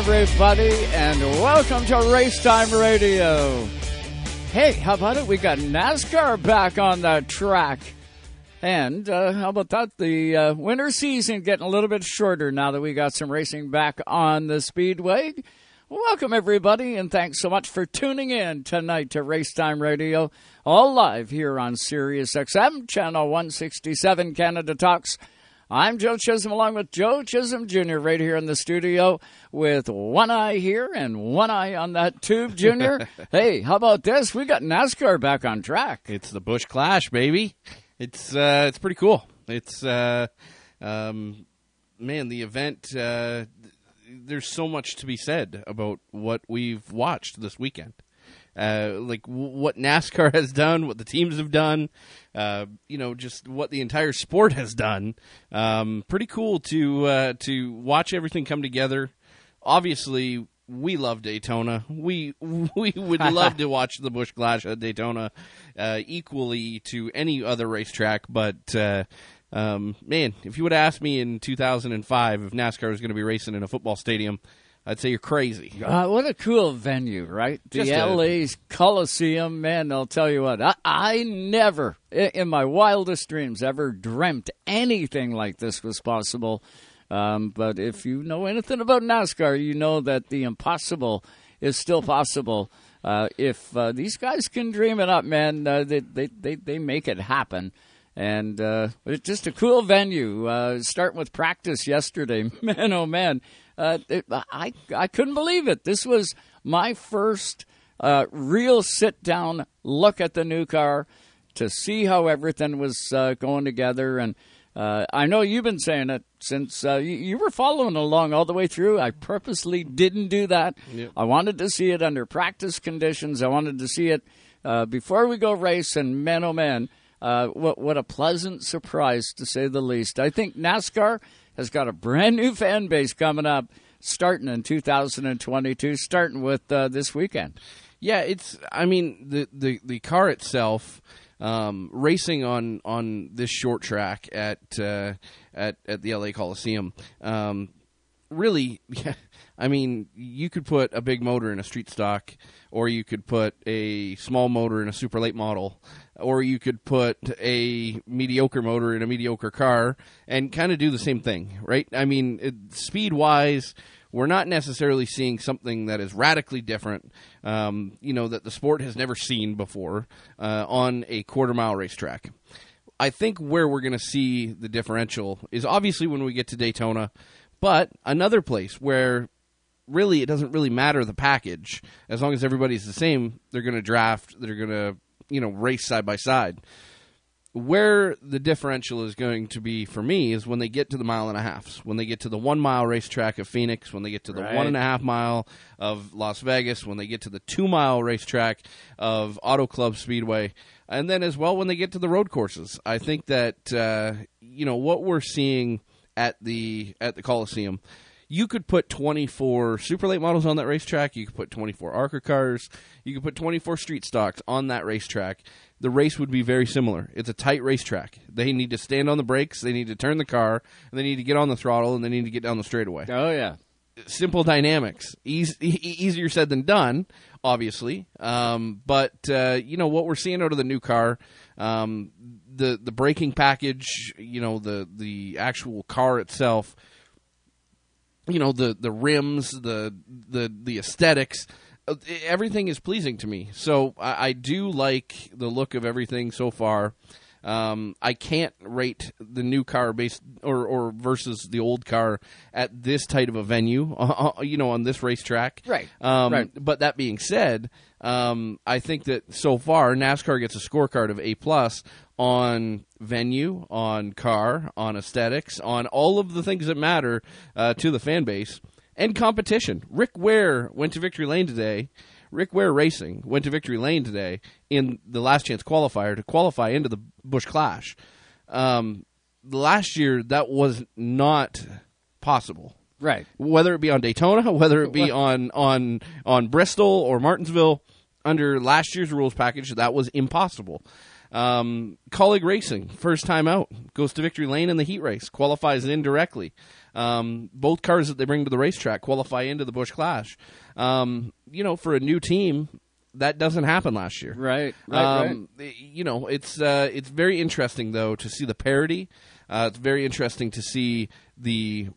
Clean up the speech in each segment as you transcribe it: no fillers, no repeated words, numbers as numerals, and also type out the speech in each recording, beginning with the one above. Everybody, and welcome to Race Time Radio. Hey, how about it? We got NASCAR back on the track. And how about that? The winter season getting a little bit shorter now that we got some racing back on the Speedway. Welcome, everybody, and thanks so much for tuning in tonight to Race Time Radio, all live here on Sirius XM, Channel 167, Canada Talks. I'm Joe Chisholm, along with Joe Chisholm Jr. right here in the studio with one eye here and one eye on that tube, Jr. Hey, how about this? We got NASCAR back on track. It's the Busch Clash, baby. It's pretty cool. It's, man, the event, there's so much to be said about what we've watched this weekend. Like what NASCAR has done, what the teams have done, you know, just what the entire sport has done. Pretty cool to watch everything come together. Obviously, we love Daytona. We would love to watch the Busch Clash at Daytona equally to any other racetrack. But, man, if you would have asked me in 2005 if NASCAR was going to be racing in a football stadium, I'd say you're crazy. What a cool venue, right? The L.A. Coliseum, man, I'll tell you what. I never, in my wildest dreams, ever dreamt anything like this was possible. But if you know anything about NASCAR, you know that the impossible is still possible. If these guys can dream it up, man, they make it happen. And it's just a cool venue, starting with practice yesterday. Man, oh, man. I couldn't believe it. This was my first real sit-down look at the new car to see how everything was going together. And I know you've been saying it since you were following along all the way through. I purposely didn't do that. Yeah. I wanted to see it under practice conditions. I wanted to see it before we go race. And man, oh, man, what a pleasant surprise, to say the least. I think NASCAR has got a brand new fan base coming up, starting in 2022, starting with this weekend. Yeah, it's. I mean, the car itself, racing on this short track at the L.A. Coliseum. Really, yeah, I mean, you could put a big motor in a street stock, or you could put a small motor in a super late model, or you could put a mediocre motor in a mediocre car and kind of do the same thing, right? I mean, speed-wise, we're not necessarily seeing something that is radically different, you know, that the sport has never seen before on a quarter-mile racetrack. I think where we're going to see the differential is obviously when we get to Daytona, but another place where really it doesn't really matter the package. As long as everybody's the same, they're going to draft, they're going to, you know, race side by side. Where the differential is going to be for me is when they get to the mile and a half, when they get to the 1 mile racetrack of Phoenix, when they get to the 1.5 mile of Las Vegas, when they get to the 2 mile racetrack of Auto Club Speedway, and then as well when they get to the road courses. I think that, you know, what we're seeing at the Coliseum, you could put 24 super late models on that racetrack. You could put 24 ARCA cars. You could put 24 street stocks on that racetrack. The race would be very similar. It's a tight racetrack. They need to stand on the brakes. They need to turn the car. And they need to get on the throttle. And they need to get down the straightaway. Oh, yeah. Simple dynamics. Easier said than done, obviously. But, you know, what we're seeing out of the new car, the braking package, you know, the actual car itself, you know, the rims, the aesthetics, everything is pleasing to me. So I do like the look of everything so far. I can't rate the new car based or versus the old car at this type of a venue, you know, on this racetrack. Right. Right. But that being said, I think that so far NASCAR gets a scorecard of A+ on venue, on car, on aesthetics, on all of the things that matter to the fan base. and competition. Rick Ware went to Victory Lane today. Rick Ware Racing went to Victory Lane today in the last chance qualifier to qualify into the Busch Clash. Last year, that was not possible. Right. Whether it be on Daytona, whether it be on Bristol or Martinsville, under last year's rules package, that was impossible. Colleague Racing, first time out, goes to Victory Lane in the heat race, qualifies indirectly. Both cars that they bring to the racetrack qualify into the Busch Clash. You know, for a new team, that doesn't happen last year. Right. You know, it's very interesting, though, to see the parity. It's very interesting to see the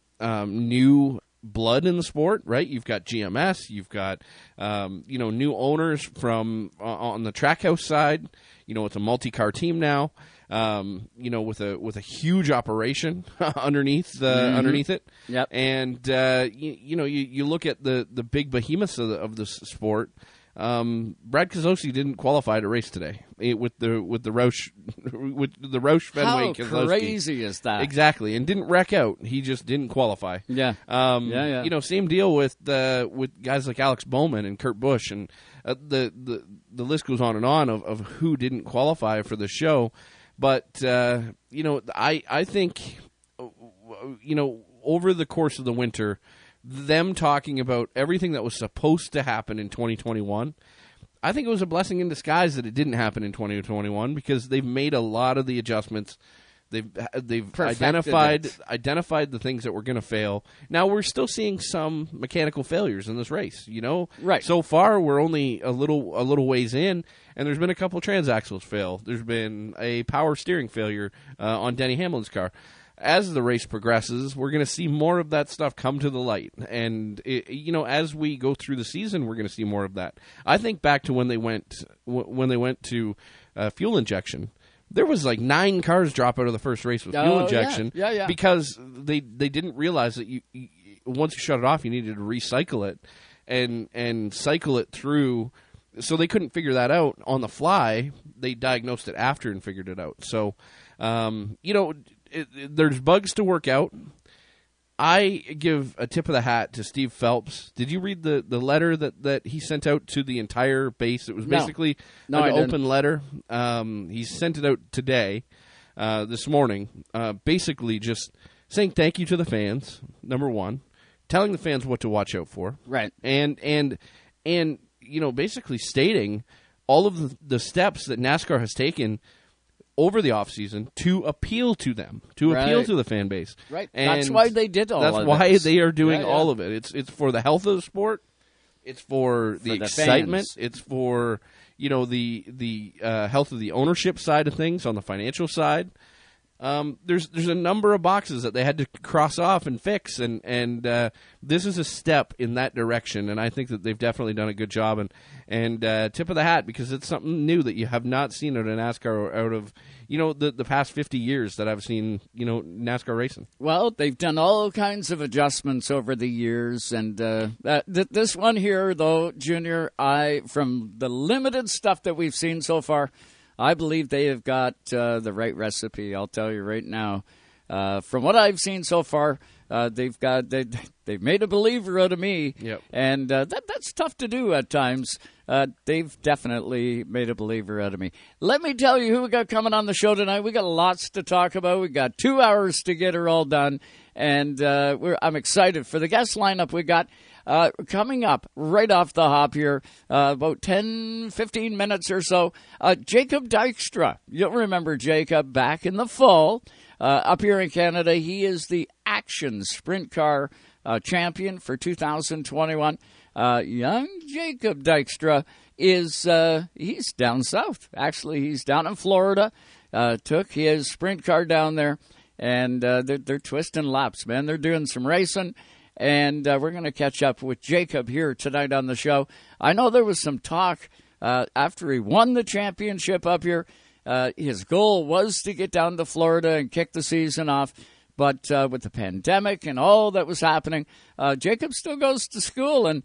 new blood in the sport, right? You've got GMS, you've got, you know, new owners from on the Trackhouse side. You know, it's a multi-car team now, you know, with a huge operation underneath it. Yep. And, you know, you look at the big behemoths of the sport. Brad Keselowski didn't qualify to race today with the Roush Fenway Keselowski. How crazy is that? Exactly, and didn't wreck out. He just didn't qualify. Yeah, You know, same deal with guys like Alex Bowman and Kurt Busch, and the list goes on and on of who didn't qualify for the show. But you know, I think, you know, over the course of the winter, them talking about everything that was supposed to happen in 2021, I think it was a blessing in disguise that it didn't happen in 2021, because they've made a lot of the adjustments. They've identified the things that were going to fail. Now, we're still seeing some mechanical failures in this race. You know, right? So far, we're only a little ways in, and there's been a couple of transaxles fail. There's been a power steering failure on Denny Hamlin's car. As the race progresses, we're going to see more of that stuff come to the light. And, you know, as we go through the season, we're going to see more of that. I think back to when they went to fuel injection, there was like 9 cars drop out of the first race with fuel injection. Yeah. Because they didn't realize that you once you shut it off, you needed to recycle it and cycle it through. So they couldn't figure that out on the fly. They diagnosed it after and figured it out. So, you know, there's bugs to work out. I give a tip of the hat to Steve Phelps. Did you read the letter that he sent out to the entire base? It was basically an open letter. He sent it out today, this morning, basically just saying thank you to the fans, number one, telling the fans what to watch out for. Right. And you know, basically stating all of the steps that NASCAR has taken over the offseason to appeal to them, appeal to the fan base. Right. And that's why they did all of it. That's why they are doing all of it. It's for the health of the sport. It's for the excitement. Fans. It's for, you know, the health of the ownership side of things on the financial side. There's a number of boxes that they had to cross off and fix, and this is a step in that direction, and I think that they've definitely done a good job, and tip of the hat, because it's something new that you have not seen out of NASCAR or out of, you know, the past 50 years that I've seen, you know, NASCAR racing. Well, they've done all kinds of adjustments over the years, and this one here, though, Junior, from the limited stuff that we've seen so far, I believe they have got the right recipe. I'll tell you right now. From what I've seen so far, they've made a believer out of me, yep. And that's tough to do at times. They've definitely made a believer out of me. Let me tell you who we got coming on the show tonight. We got lots to talk about. We got 2 hours to get her all done, and I'm excited for the guest lineup we got. Coming up right off the hop here, about 10, 15 minutes or so, Jacob Dykstra. You'll remember Jacob back in the fall up here in Canada. He is the Action Sprint Car champion for 2021. Young Jacob Dykstra he's down south. Actually, he's down in Florida, took his sprint car down there, and they're twisting laps, man. They're doing some racing. And we're going to catch up with Jacob here tonight on the show. I know there was some talk after he won the championship up here. His goal was to get down to Florida and kick the season off. But with the pandemic and all that was happening, Jacob still goes to school. And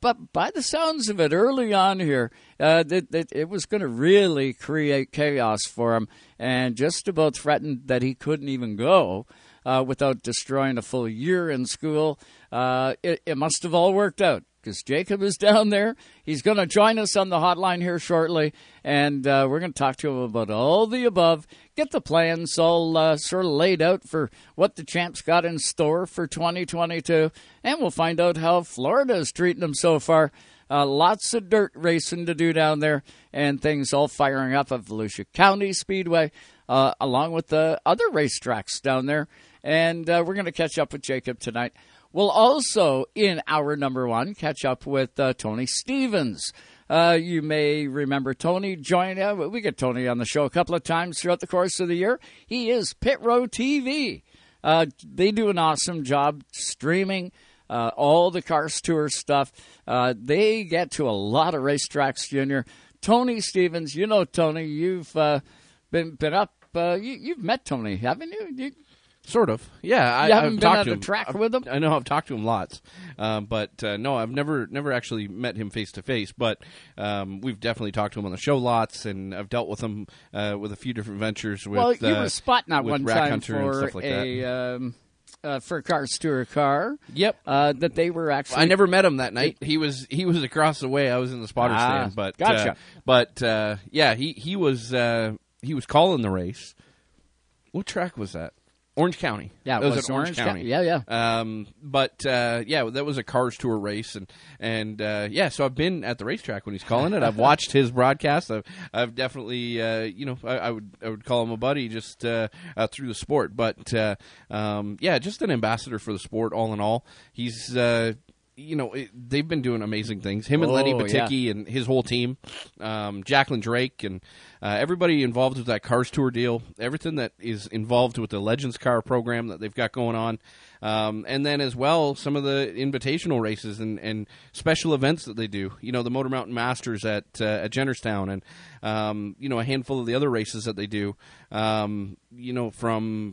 but by the sounds of it early on here, it was going to really create chaos for him and just about threatened that he couldn't even go. without destroying a full year in school. It must have all worked out, because Jacob is down there. He's going to join us on the hotline here shortly, and we're going to talk to him about all the above, get the plans all sort of laid out for what the champs got in store for 2022, and we'll find out how Florida is treating them so far. Lots of dirt racing to do down there, and things all firing up at Volusia County Speedway, along with the other racetracks down there. And we're going to catch up with Jacob tonight. We'll also, in hour number one, catch up with Tony Stevens. You may remember Tony joined. We get Tony on the show a couple of times throughout the course of the year. He is Pit Row TV. They do an awesome job streaming all the Cars Tour stuff. They get to a lot of racetracks, Junior. Tony Stevens, you know Tony. You've been up. You've met Tony, haven't you? Sort of, yeah. I've talked to him. Track with him. I know I've talked to him lots, but no, I've never actually met him face to face. But we've definitely talked to him on the show lots, and I've dealt with him with a few different ventures. With, well, you were spotting out one Rack time Hunter for and stuff like a that. For Cars Tour car. Yep, that they were actually. I never met him that night. He was across the way. I was in the spotter stand, but gotcha. But yeah, he was calling the race. What track was that? Orange County. Yeah, it was at Orange County. Yeah. But that was a Cars Tour race, and so I've been at the racetrack when he's calling it. I've watched his broadcast. I've definitely, I would call him a buddy just through the sport. But, just an ambassador for the sport all in all. He's... they've been doing amazing things. Him and Lenny Baticki and his whole team, Jacqueline Drake, and everybody involved with that Cars Tour deal, everything that is involved with the Legends Car program that they've got going on. And then as well, some of the invitational races and special events that they do. You know, the Motor Mountain Masters at Jennerstown, and a handful of the other races that they do. From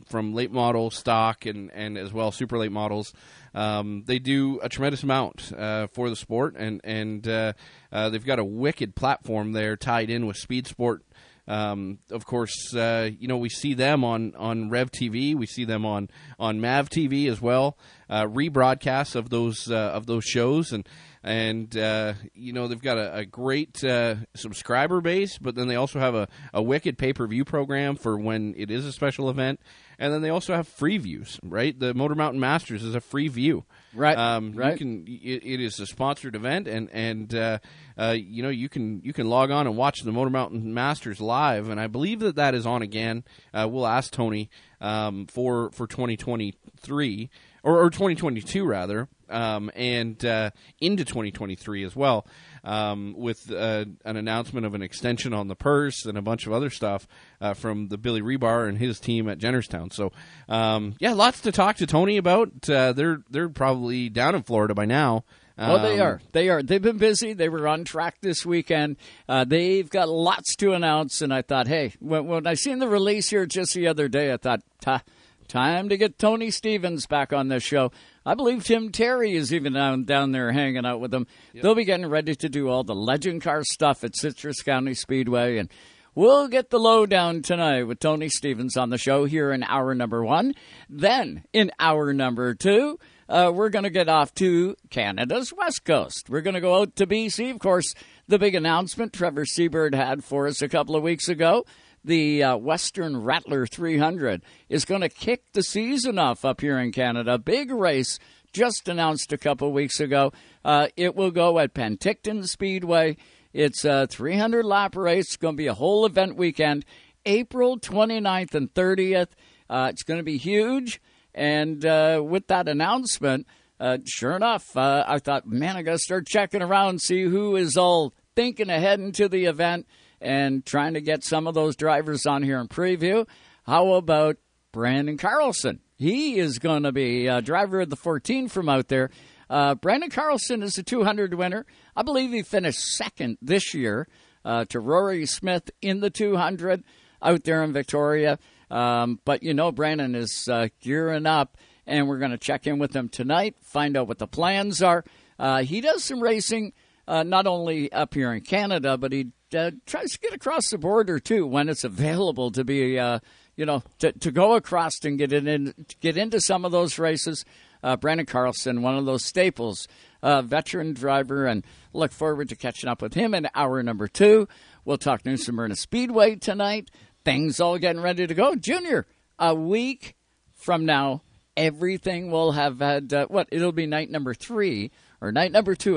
late model stock and as well super late models. They do a tremendous amount for the sport, and they've got a wicked platform there tied in with Speed Sport. Of course, we see them on Rev TV. We see them on Mav TV as well. Rebroadcasts of those shows, and they've got a great subscriber base. But then they also have a wicked pay-per-view program for when it is a special event. And then they also have free views, right? The Motor Mountain Masters is a free view, right? Right. It is a sponsored event, and you can log on and watch the Motor Mountain Masters live. And I believe that is on again. We'll ask Tony for 2023 or 2022 rather, and into 2023 as well, with an announcement of an extension on the purse and a bunch of other stuff from the Billy Rebar and his team at Jennerstown. So, lots to talk to Tony about. They're probably down in Florida by now. Well, they are. They've been busy. They were on track this weekend. They've got lots to announce, and I thought, hey, when I seen the release here just the other day, I thought, time to get Tony Stevens back on this show. I believe Tim Terry is even down there hanging out with them. Yep. They'll be getting ready to do all the Legend Car stuff at Citrus County Speedway, and we'll get the lowdown tonight with Tony Stevens on the show here in hour number one. Then, in hour number two, we're going to get off to Canada's West Coast. We're going to go out to BC. Of course, the big announcement Trevor Seabird had for us a couple of weeks ago. The Western Rattler 300 is going to kick the season off up here in Canada. Big race just announced a couple weeks ago. It will go at Penticton Speedway. It's a 300-lap race. It's going to be a whole event weekend, April 29th and 30th. It's going to be huge. And with that announcement, sure enough, I thought, man, I got to start checking around, see who is all thinking ahead into the event, and trying to get some of those drivers on here in preview. How about Brandon Carlson? He is going to be a driver of the 14 from out there. Brandon Carlson is a 200 winner. I believe he finished second this year to Rory Smith in the 200 out there in Victoria. But Brandon is gearing up, and we're going to check in with him tonight, find out what the plans are. He does some racing not only up here in Canada, but he tries to get across the border, too, when it's available to be you know, to go across and get into some of those races. Brandon Carlson, one of those staples, veteran driver, and look forward to catching up with him in hour number two. We'll talk New Smyrna Speedway tonight. Things all getting ready to go. Junior, a week from now, everything will have had, it'll be night number two,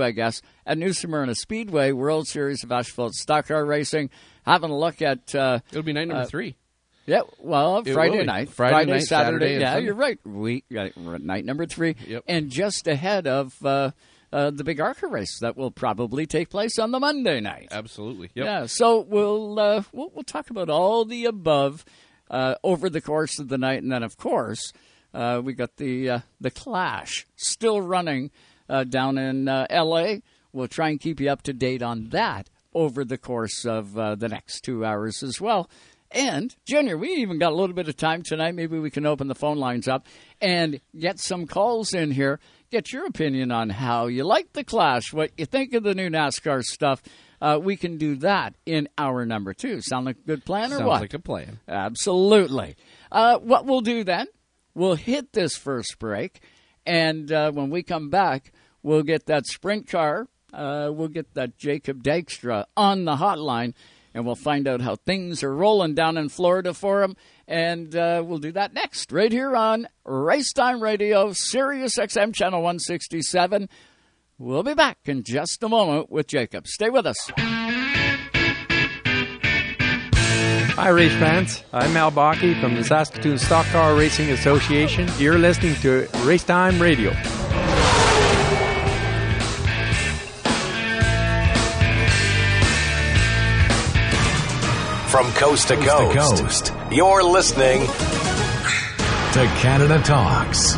I guess, at New Smyrna Speedway, World Series of Asphalt Stock Car Racing. Having a look at... it'll be night number three. Yeah, well, Friday night, Saturday, yeah, you're right. Night number three, yep. And just ahead of the big ARCA race that will probably take place on the Monday night. Absolutely, yep. Yeah, so we'll talk about all the above over the course of the night, and then, of course, we got the Clash still running down in L.A. We'll try and keep you up to date on that over the course of the next 2 hours as well. And, Junior, we even got a little bit of time tonight. Maybe we can open the phone lines up and get some calls in here. Get your opinion on how you like the Clash, what you think of the new NASCAR stuff. We can do that in hour number two. Sound like a good plan or what? Sounds like a plan. Absolutely. What we'll do then, we'll hit this first break. And when we come back, we'll get that sprint car. We'll get that Jacob Dykstra on the hotline. And we'll find out how things are rolling down in Florida for them. And we'll do that next, right here on Race Time Radio, Sirius XM Channel 167. We'll be back in just a moment with Jacob. Stay with us. Hi, race fans. I'm Al Bakke from the Saskatoon Stock Car Racing Association. You're listening to Race Time Radio. From coast to coast, you're listening to Canada Talks.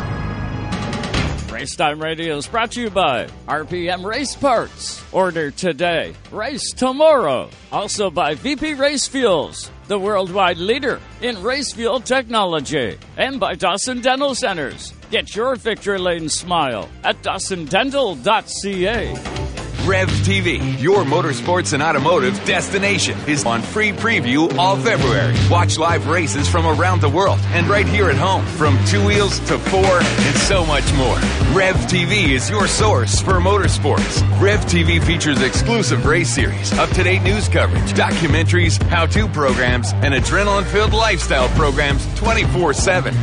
Race Time Radio is brought to you by RPM Race Parts. Order today, race tomorrow. Also by VP Race Fuels, the worldwide leader in race fuel technology. And by Dawson Dental Centers. Get your Victory Lane smile at dawsondental.ca. Rev TV, your motorsports and automotive destination, is on free preview all February. Watch live races from around the world and right here at home, from two wheels to four and so much more. Rev TV is your source for motorsports. Rev TV features exclusive race series, up-to-date news coverage, documentaries, how-to programs, and adrenaline-filled lifestyle programs 24/7.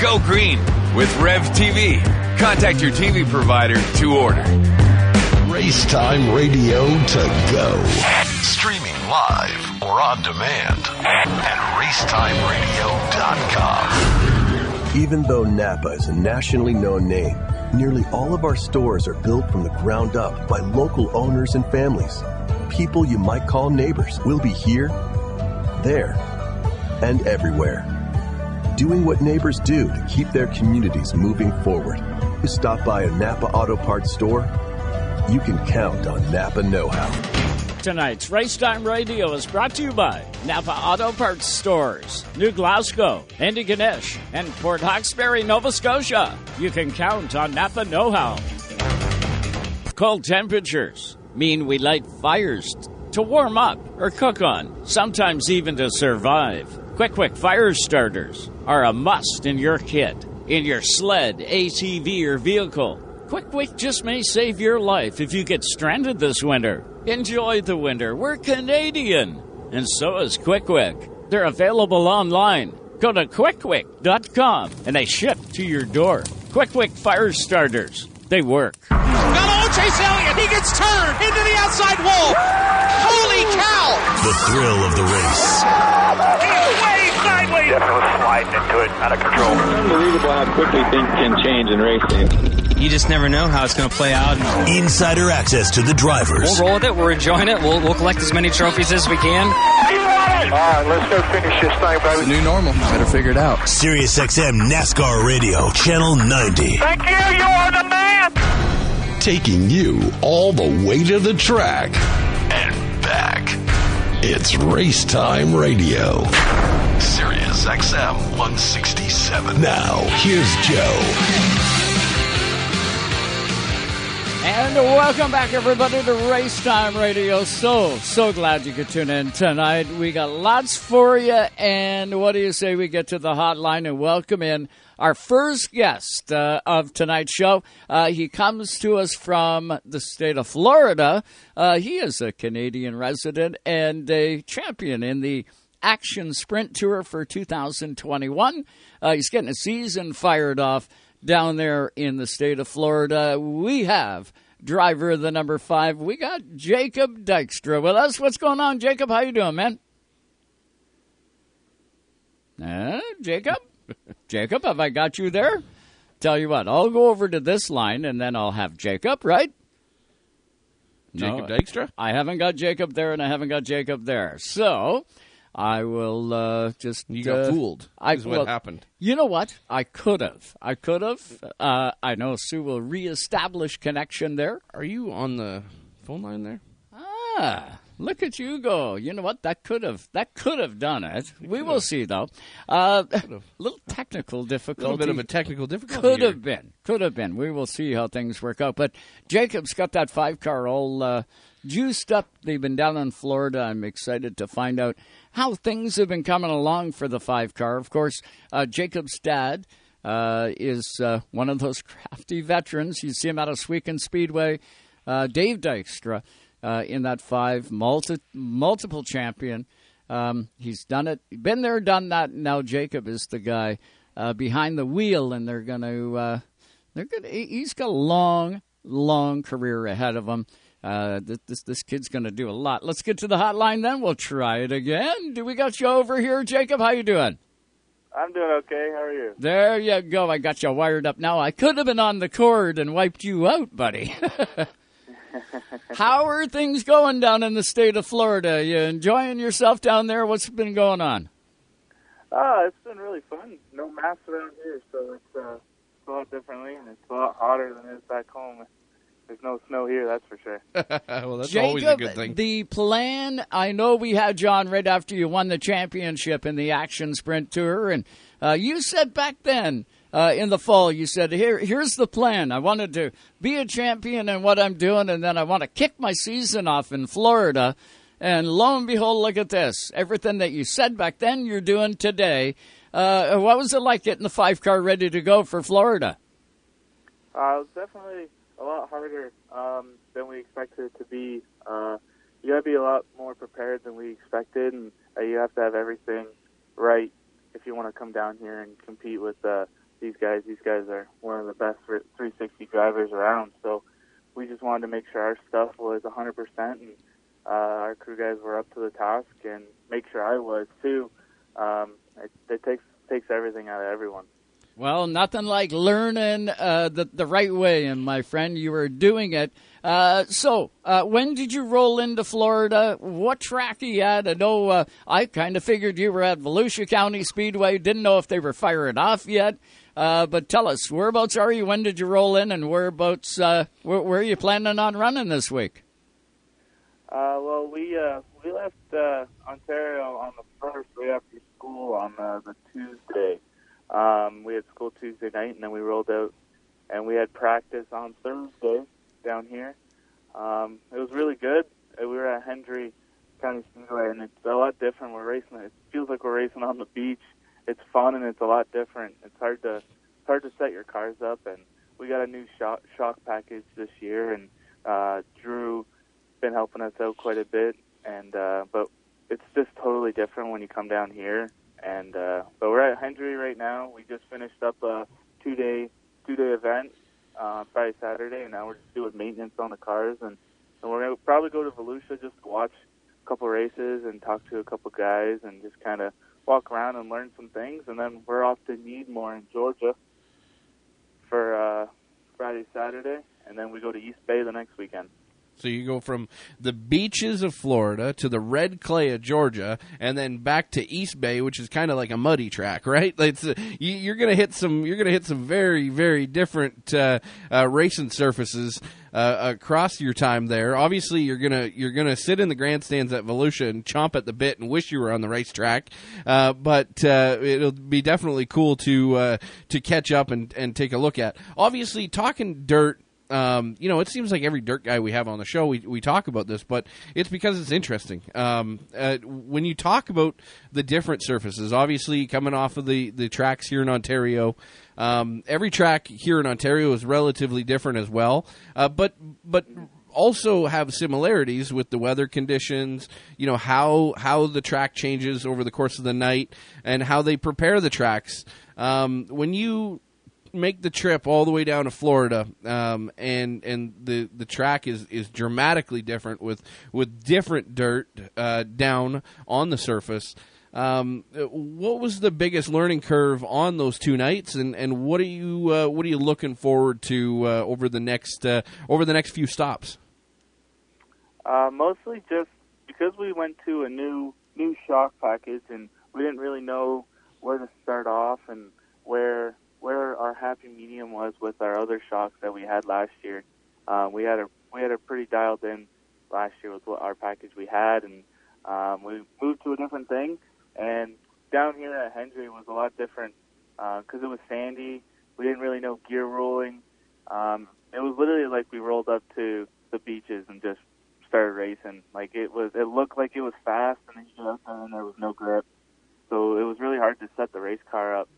Go green with Rev TV. Contact your TV provider to order. Race Time Radio to go. Streaming live or on demand at racetimeradio.com. Even though Napa is a nationally known name, nearly all of our stores are built from the ground up by local owners and families. People you might call neighbors will be here, there, and everywhere. Doing what neighbors do to keep their communities moving forward. You stop by a Napa Auto Parts store, you can count on Napa know-how. Tonight's Race Time Radio is brought to you by Napa Auto Parts Stores, New Glasgow, Andy Ganesh, and Port Hawkesbury, Nova Scotia. You can count on Napa know-how. Cold temperatures mean we light fires to warm up or cook on, sometimes even to survive. Quick fire starters are a must in your kit, in your sled, ATV, or vehicle. Quick just may save your life if you get stranded this winter. Enjoy the winter. We're Canadian. And so is Quick. They're available online. Go to quickquick.com and they ship to your door. Quick fire starters. They work. Got Chase Elliott. He gets turned into the outside wall. Holy cow. The thrill of the race. Way sideways. Definitely was sliding into it. Out of control. Unbelievable how quickly things can change in racing. You just never know how it's going to play out. Insider access to the drivers. We'll roll with it. We're enjoying it. We'll collect as many trophies as we can. All right, let's go finish this thing, baby. It's the new normal. Better figure it out. Sirius XM NASCAR Radio, Channel 90. Thank you. You are the man. Taking you all the way to the track and back. It's Race Time Radio. Sirius XM 167. Now, here's Joe. And welcome back, everybody, to Race Time Radio. So glad you could tune in tonight. We got lots for you, and what do you say we get to the hotline and welcome in our first guest of tonight's show. He comes to us from the state of Florida. He is a Canadian resident and a champion in the Action Sprint Tour for 2021. He's getting a season fired off down there in the state of Florida. We have driver of the number 5. We got Jacob Dykstra with us. What's going on, Jacob? How you doing, man? Jacob? Jacob, have I got you there? Tell you what, I'll go over to this line and then I'll have Jacob, right? Jacob Dykstra? I haven't got Jacob there and I haven't got Jacob there. So I will just... You got fooled. What happened. You know what? I could have. I know Sue will reestablish connection there. Are you on the phone line there? Ah, look at you go. You know what? That could have done it. We will see, though. Little technical difficulty. A little bit of a technical difficulty. Could have been. We will see how things work out. But Jacob's got that 5 car all juiced up. They've been down in Florida. I'm excited to find out how things have been coming along for the 5 car. Of course, Jacob's dad is one of those crafty veterans. You see him out of Ohsweken Speedway, Dave Dykstra, in that 5, multiple champion. He's done it, been there, done that. Now Jacob is the guy behind the wheel, and he's got a long career ahead of him. This kid's going to do a lot. Let's get to the hotline then. We'll try it again. Do we got you over here, Jacob? How you doing? I'm doing okay. How are you? There you go. I got you wired up now. I could have been on the cord and wiped you out, buddy. How are things going down in the state of Florida? You enjoying yourself down there? What's been going on? It's been really fun. No maps around here, so it's a lot differently, and it's a lot hotter than it is back home. There's no snow here, that's for sure. Well, that's Jacob, always a good thing. The plan, I know we had you on right after you won the championship in the Action Sprint Tour, and you said back then in the fall, you said, here's the plan. I wanted to be a champion in what I'm doing, and then I want to kick my season off in Florida. And lo and behold, look at this. Everything that you said back then, you're doing today. What was it like getting the 5 car ready to go for Florida? It was definitely a lot harder than we expected it to be. You got to be a lot more prepared than we expected, and you have to have everything right if you want to come down here and compete with these guys. These guys are one of the best 360 drivers around, so we just wanted to make sure our stuff was 100%, and our crew guys were up to the task, and make sure I was too. It takes everything out of everyone. Well, nothing like learning the right way, and my friend, you were doing it. So when did you roll into Florida? What track are you at? I know I kind of figured you were at Volusia County Speedway. Didn't know if they were firing off yet. But tell us, whereabouts are you? When did you roll in, and whereabouts? Where are you planning on running this week? Well, we left Ontario on the first right after school on the Tuesday. We had school Tuesday night, and then we rolled out, and we had practice on Thursday down here. It was really good. We were at Hendry County Speedway, and it's a lot different. We're racing. It feels like we're racing on the beach. It's fun, and it's a lot different. It's hard to set your cars up, and we got a new shock package this year, and Drew's been helping us out quite a bit. And but it's just totally different when you come down here. And but we're at Hendry right now. We just finished up a two-day event Friday, Saturday, and now we're just doing maintenance on the cars. And we're going to probably go to Volusia just to watch a couple races and talk to a couple guys and just kind of walk around and learn some things. And then we're off to Needmore in Georgia for Friday, Saturday, and then we go to East Bay the next weekend. So you go from the beaches of Florida to the red clay of Georgia, and then back to East Bay, which is kind of like a muddy track, right? You're going to hit some. You're going to hit some very, very different racing surfaces across your time there. Obviously, you're gonna sit in the grandstands at Volusia and chomp at the bit and wish you were on the racetrack. But it'll be definitely cool to catch up and take a look at. Obviously, talking dirt. you know, it seems like every dirt guy we have on the show, we talk about this, but it's because it's interesting. When you talk about the different surfaces, obviously coming off of the tracks here in Ontario, every track here in Ontario is relatively different as well, but also have similarities with the weather conditions, you know, how the track changes over the course of the night and how they prepare the tracks. When you make the trip all the way down to Florida, and the track is dramatically different with different dirt down on the surface. What was the biggest learning curve on those two nights, and what are you looking forward to over the next few stops? Mostly just because we went to a new shock package, and we didn't really know where to start off and where our happy medium was with our other shocks that we had last year. We had a pretty dialed in last year with what our package we had, and we moved to a different thing. And down here at Hendry was a lot different because it was sandy. We didn't really know gear rolling. It was literally like we rolled up to the beaches and just started racing. Like it looked like it was fast, and then you got up there and there was no grip. So it was really hard to set the race car up.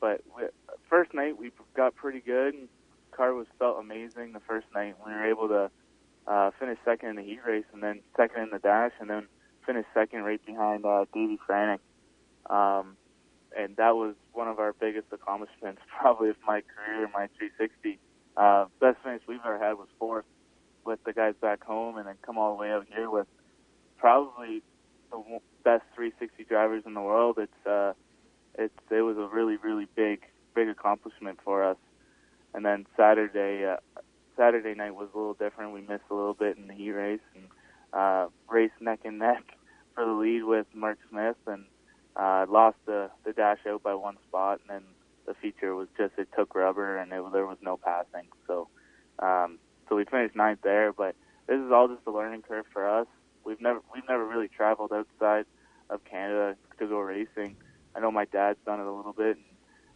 But first night we got pretty good. The car felt amazing the first night. We were able to finish second in the heat race, and then second in the dash, and then finished second right behind Davey Franek. And that was one of our biggest accomplishments probably of my career, my 360. Best finish we've ever had was fourth with the guys back home, and then come all the way out here with probably the best 360 drivers in the world. It was a really, really big accomplishment for us. And then Saturday night was a little different. We missed a little bit in the heat race, and raced neck and neck for the lead with Mark Smith, and lost the dash out by one spot. And then the feature was just it took rubber, and there was no passing. So we finished ninth there. But this is all just a learning curve for us. We've never really traveled outside of Canada to go racing. I know my dad's done it a little bit. And,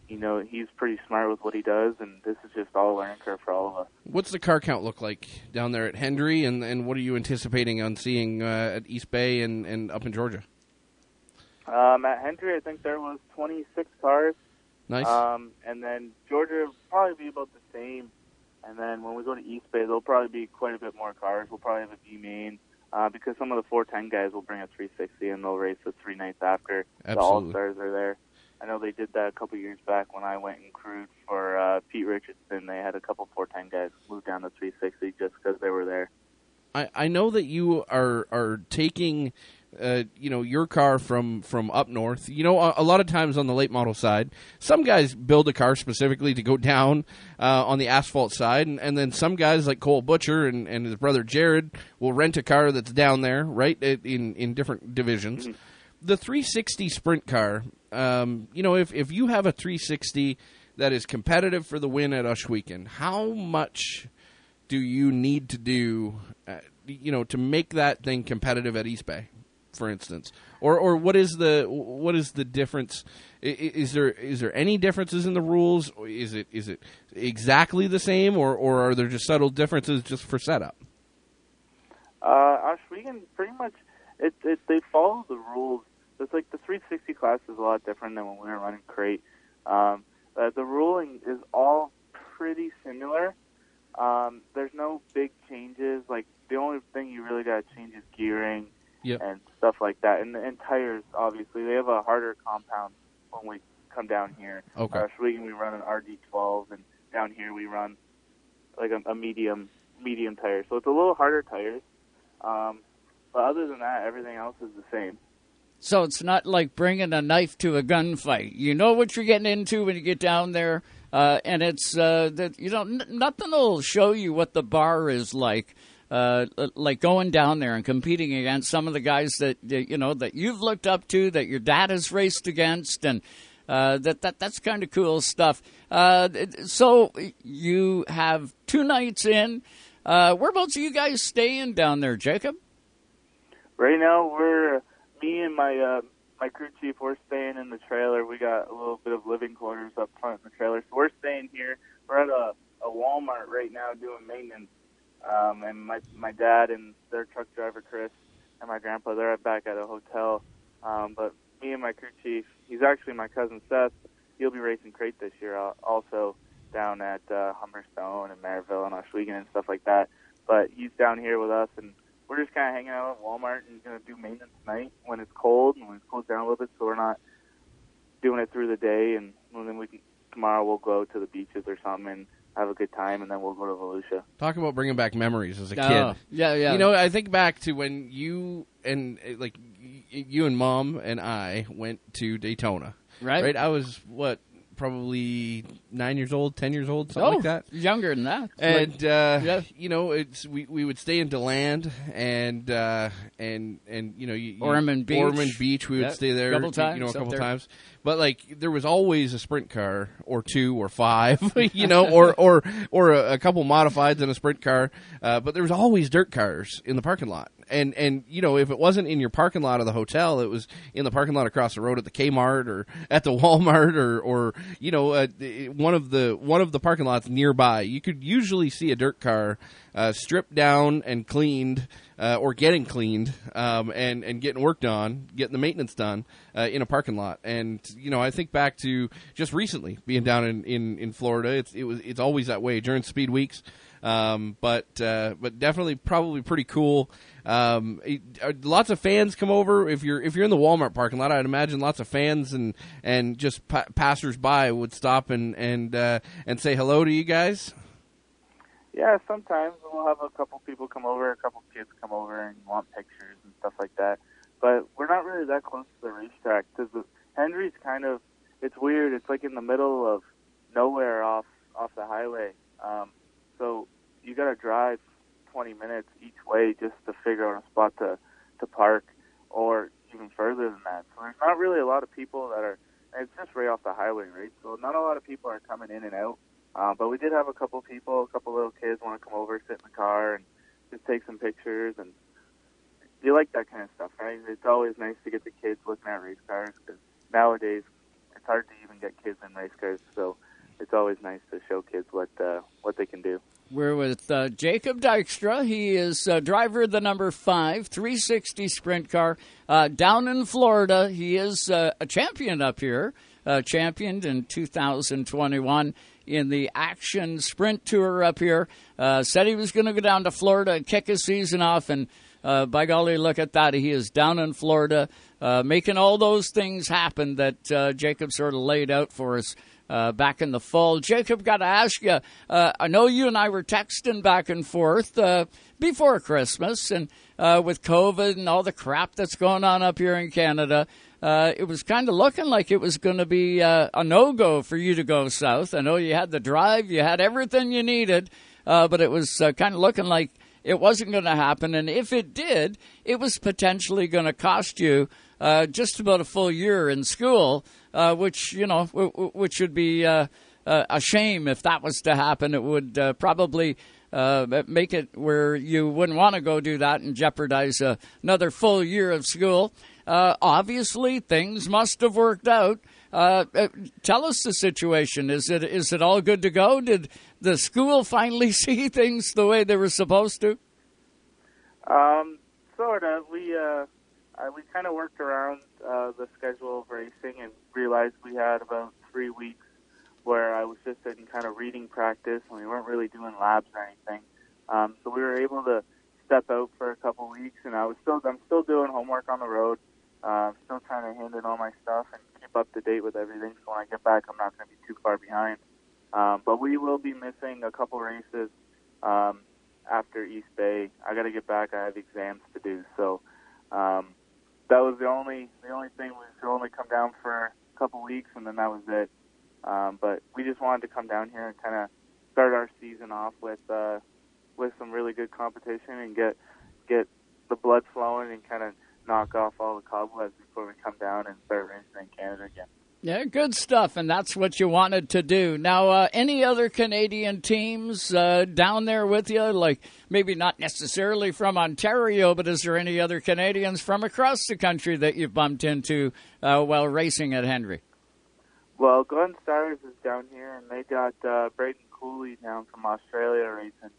you know, he's pretty smart with what he does, and this is just all a learning curve for all of us. What's the car count look like down there at Hendry, and what are you anticipating on seeing at East Bay and up in Georgia? At Hendry, I think there was 26 cars. Nice. And then Georgia will probably be about the same. And then when we go to East Bay, there'll probably be quite a bit more cars. We'll probably have a D-Main because some of the 410 guys will bring a 360, and they'll race the three nights after. Absolutely. The All-Stars are there. I know they did that a couple years back when I went and crewed for Pete Richardson. They had a couple 410 guys move down to 360 just because they were there. I know that you are taking, you know, your car from up north. You know, a lot of times on the late model side, some guys build a car specifically to go down on the asphalt side, and then some guys like Cole Butcher and his brother Jared will rent a car that's down there, right, in different divisions. Mm-hmm. The 360 sprint car, you know, if you have a 360 that is competitive for the win at Ohsweken, how much do you need to do, you know, to make that thing competitive at East Bay, for instance? Or what is the difference? Is there any differences in the rules? Is it exactly the same, or are there just subtle differences just for setup? Ohsweken pretty much they follow the rules. It's like the 360 class is a lot different than when we were running crate. The ruling is all pretty similar. There's no big changes. Like, the only thing you really got to change is gearing. Yep. And stuff like that. And tires, obviously. They have a harder compound when we come down here. Okay. We run an RD12, and down here we run like a medium tire. So it's a little harder tires. But other than that, everything else is the same. So it's not like bringing a knife to a gunfight. You know what you're getting into when you get down there, and it's you know, nothing will show you what the bar is like going down there and competing against some of the guys that you know that you've looked up to, that your dad has raced against, and that's kind of cool stuff. So you have two nights in. Whereabouts are you guys staying down there, Jacob? Right now we're. Me and my crew chief, we're staying in the trailer. We got a little bit of living quarters up front in the trailer, so we're staying here. We're at a a Walmart right now doing maintenance. And my dad and their truck driver, Chris, and my grandpa, they're right back at a hotel. But me and my crew chief, he's actually my cousin Seth, he'll be racing crate this year also down at Humberstone and Merrittville and Ohsweken and stuff like that. But he's down here with us, and we're just kind of hanging out at Walmart and going to do maintenance tonight when it's cold and when it cools down a little bit, so we're not doing it through the day. And then we can, tomorrow we'll go to the beaches or something and have a good time, and then we'll go to Volusia. Talk about bringing back memories as a kid. Yeah, yeah. You know, I think back to when you and Mom and I went to Daytona. Right? I was, probably 9 years old, 10 years old, something like that. Younger than that. And you know, it's we would stay in DeLand and you know, Ormond Beach. We would stay there a couple times. But like there was always a sprint car or two or five, you know, or a couple modifieds and a sprint car. But there was always dirt cars in the parking lot. And you know, if it wasn't in your parking lot of the hotel, it was in the parking lot across the road at the Kmart or at the Walmart or you know, one of the parking lots nearby. You could usually see a dirt car stripped down and cleaned or getting cleaned and getting worked on, getting the maintenance done in a parking lot. And you know, I think back to just recently being down in Florida. It's always that way during speed weeks. But definitely probably pretty cool. Lots of fans come over if you're in the Walmart parking lot. I'd imagine lots of fans and just passersby would stop and say hello to you guys. Yeah, sometimes we'll have a couple people come over, a couple kids come over and want pictures and stuff like that. But we're not really that close to the racetrack because Hendry's kind of, it's weird. It's like in the middle of nowhere off the highway. So you got to drive 20 minutes each way just to figure out a spot to park, or even further than that. So there's not really a lot of people that are, and it's just right off the highway, right? So not a lot of people are coming in and out. But we did have a couple people, a couple little kids want to come over, sit in the car, and just take some pictures. And you like that kind of stuff, right? It's always nice to get the kids looking at race cars because nowadays it's hard to even get kids in race cars. So it's always nice to show kids what they can do. We're with Jacob Dykstra. He is driver of the number 5, 360 sprint car down in Florida. He is a champion up here, championed in 2021 in the Action Sprint Tour up here. Said he was going to go down to Florida and kick his season off, and by golly, look at that. He is down in Florida making all those things happen that Jacob sort of laid out for us back in the fall. Jacob, got to ask you, I know you and I were texting back and forth before Christmas, and with COVID and all the crap that's going on up here in Canada, it was kind of looking like it was going to be a no-go for you to go south. I know you had the drive, you had everything you needed, but it was kind of looking like it wasn't going to happen. And if it did, it was potentially going to cost you just about a full year in school, which, you know, which would be a shame if that was to happen. It would probably make it where you wouldn't want to go do that and jeopardize another full year of school. Obviously, things must have worked out. Tell us the situation. Is it all good to go? Did the school finally see things the way they were supposed to? Sort of. We kind of worked around the schedule of racing and realized we had about 3 weeks where I was just in kind of reading practice and we weren't really doing labs or anything. So we were able to step out for a couple weeks, and I'm still doing homework on the road. I'm still trying to hand in all my stuff and keep up to date with everything, so when I get back I'm not going to be too far behind. But we will be missing a couple races after East Bay. I got to get back. I have exams to do. So that was the only thing. We could only come down for a couple weeks, and then that was it. But we just wanted to come down here and kind of start our season off with some really good competition and get the blood flowing and kind of knock off all the cobwebs before we come down and start racing in Canada again. Yeah, good stuff, and that's what you wanted to do. Now, any other Canadian teams down there with you? Like, maybe not necessarily from Ontario, but is there any other Canadians from across the country that you've bumped into while racing at Hendry? Well, Glenn Styres is down here, and they got Brandon Cooley down from Australia racing.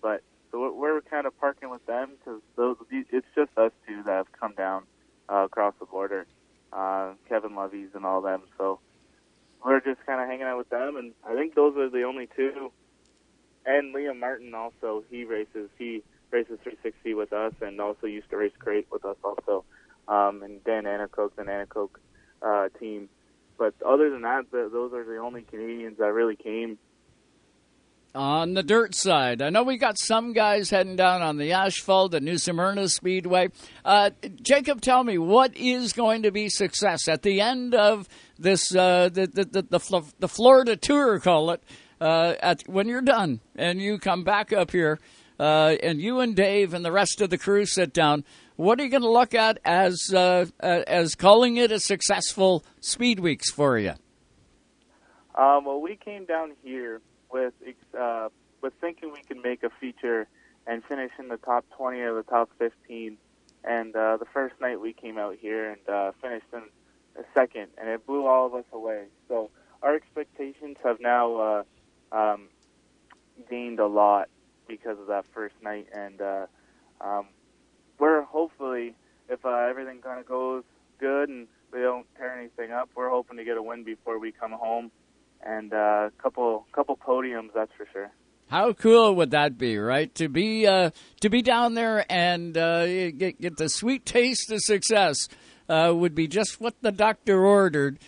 But so we're kind of parking with them because it's just us two that have come down across the border, Kevin Lovey's and all them. So we're just kind of hanging out with them, and I think those are the only two. And Liam Martin also, he races 360 with us and also used to race crate with us also. And Dan Anacoke's an Anacoke team. But other than that, those are the only Canadians that really came. On the dirt side, I know we got some guys heading down on the asphalt at New Smyrna Speedway. Jacob, tell me, what is going to be success at the end of this the Florida Tour, call it, when you're done and you come back up here and you and Dave and the rest of the crew sit down? What are you going to look at as calling it a successful Speed Weeks for you? Well, we came down here with thinking we can make a feature and finish in the top 20 or the top 15. And the first night we came out here and finished in second, and it blew all of us away. So our expectations have now gained a lot because of that first night. And we're hopefully, if everything kind of goes good and we don't tear anything up, we're hoping to get a win before we come home. And a couple podiums, that's for sure. How cool would that be, right? To be down there and get the sweet taste of success would be just what the doctor ordered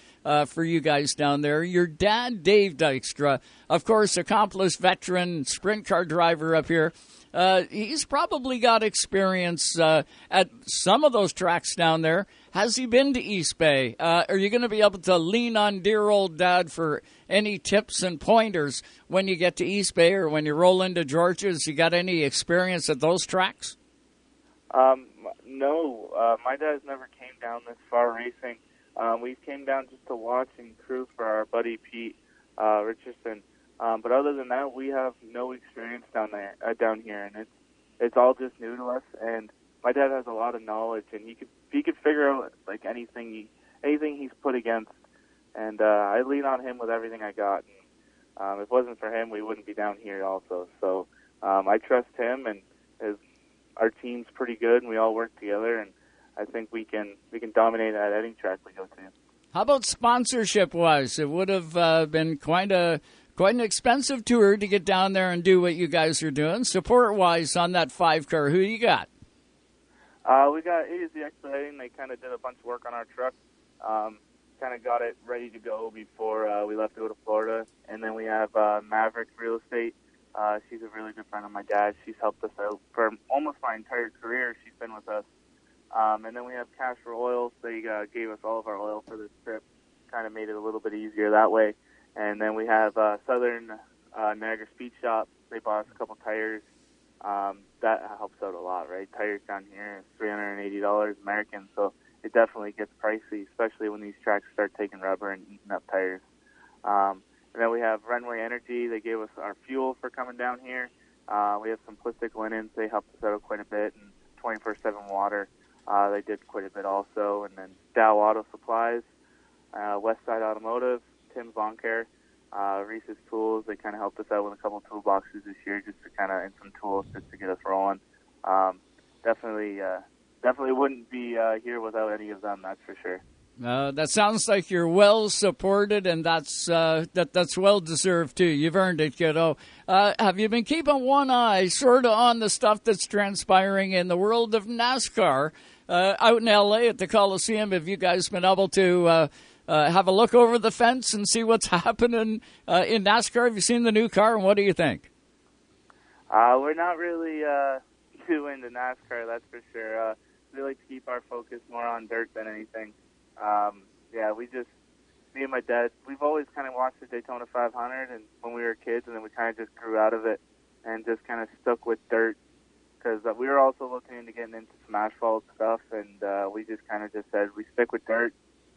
for you guys down there. Your dad, Dave Dykstra, of course, accomplished veteran sprint car driver up here. He's probably got experience at some of those tracks down there. Has he been to East Bay? Are you going to be able to lean on dear old Dad for any tips and pointers when you get to East Bay or when you roll into Georgia's? You got any experience at those tracks? No. My dad's never came down this far racing. We came down just to watch and crew for our buddy Pete Richardson. But other than that, we have no experience down here, and it's all just new to us. And my dad has a lot of knowledge, and he could figure out like anything he's put against. And I lean on him with everything I got. And, if it wasn't for him, we wouldn't be down here also. So I trust him, and our team's pretty good, and we all work together. And I think we can dominate at any track we go to. How about sponsorship-wise? It would have been quite an expensive tour to get down there and do what you guys are doing. Support-wise on that 5-car, who you got? We got AZ Expediting. They kind of did a bunch of work on our truck, kind of got it ready to go before we left to go to Florida. And then we have Maverick Real Estate. She's a really good friend of my dad. She's helped us out for almost my entire career. She's been with us. And then we have Cash for Oils. They gave us all of our oil for this trip, kind of made it a little bit easier that way. And then we have Southern Niagara Speed Shop. They bought us a couple tires. That helps out a lot, right? Tires down here is $380 American, so it definitely gets pricey, especially when these tracks start taking rubber and eating up tires. And then we have Runway Energy. They gave us our fuel for coming down here. We have Simplistic Linens. They helped us out quite a bit. And 24/7 Water. They did quite a bit also. And then Dow Auto Supplies, Westside Automotive, Tim Bonker, Reese's Tools. They kind of helped us out with a couple of toolboxes this year and some tools just to get us rolling. Definitely wouldn't be here without any of them, that's for sure. That sounds like you're well supported, and that's well deserved too. You've earned it, kiddo. Have you been keeping one eye sort of on the stuff that's transpiring in the world of NASCAR out in L.A. at the Coliseum? Have you guys been able to have a look over the fence and see what's happening in NASCAR? Have you seen the new car, and what do you think? We're not really too into NASCAR, that's for sure. We like to keep our focus more on dirt than anything. Me and my dad, we've always kind of watched the Daytona 500 and when we were kids, and then we kind of just grew out of it and just kind of stuck with dirt because we were also looking into getting into some asphalt stuff, and we just kind of just said we stick with dirt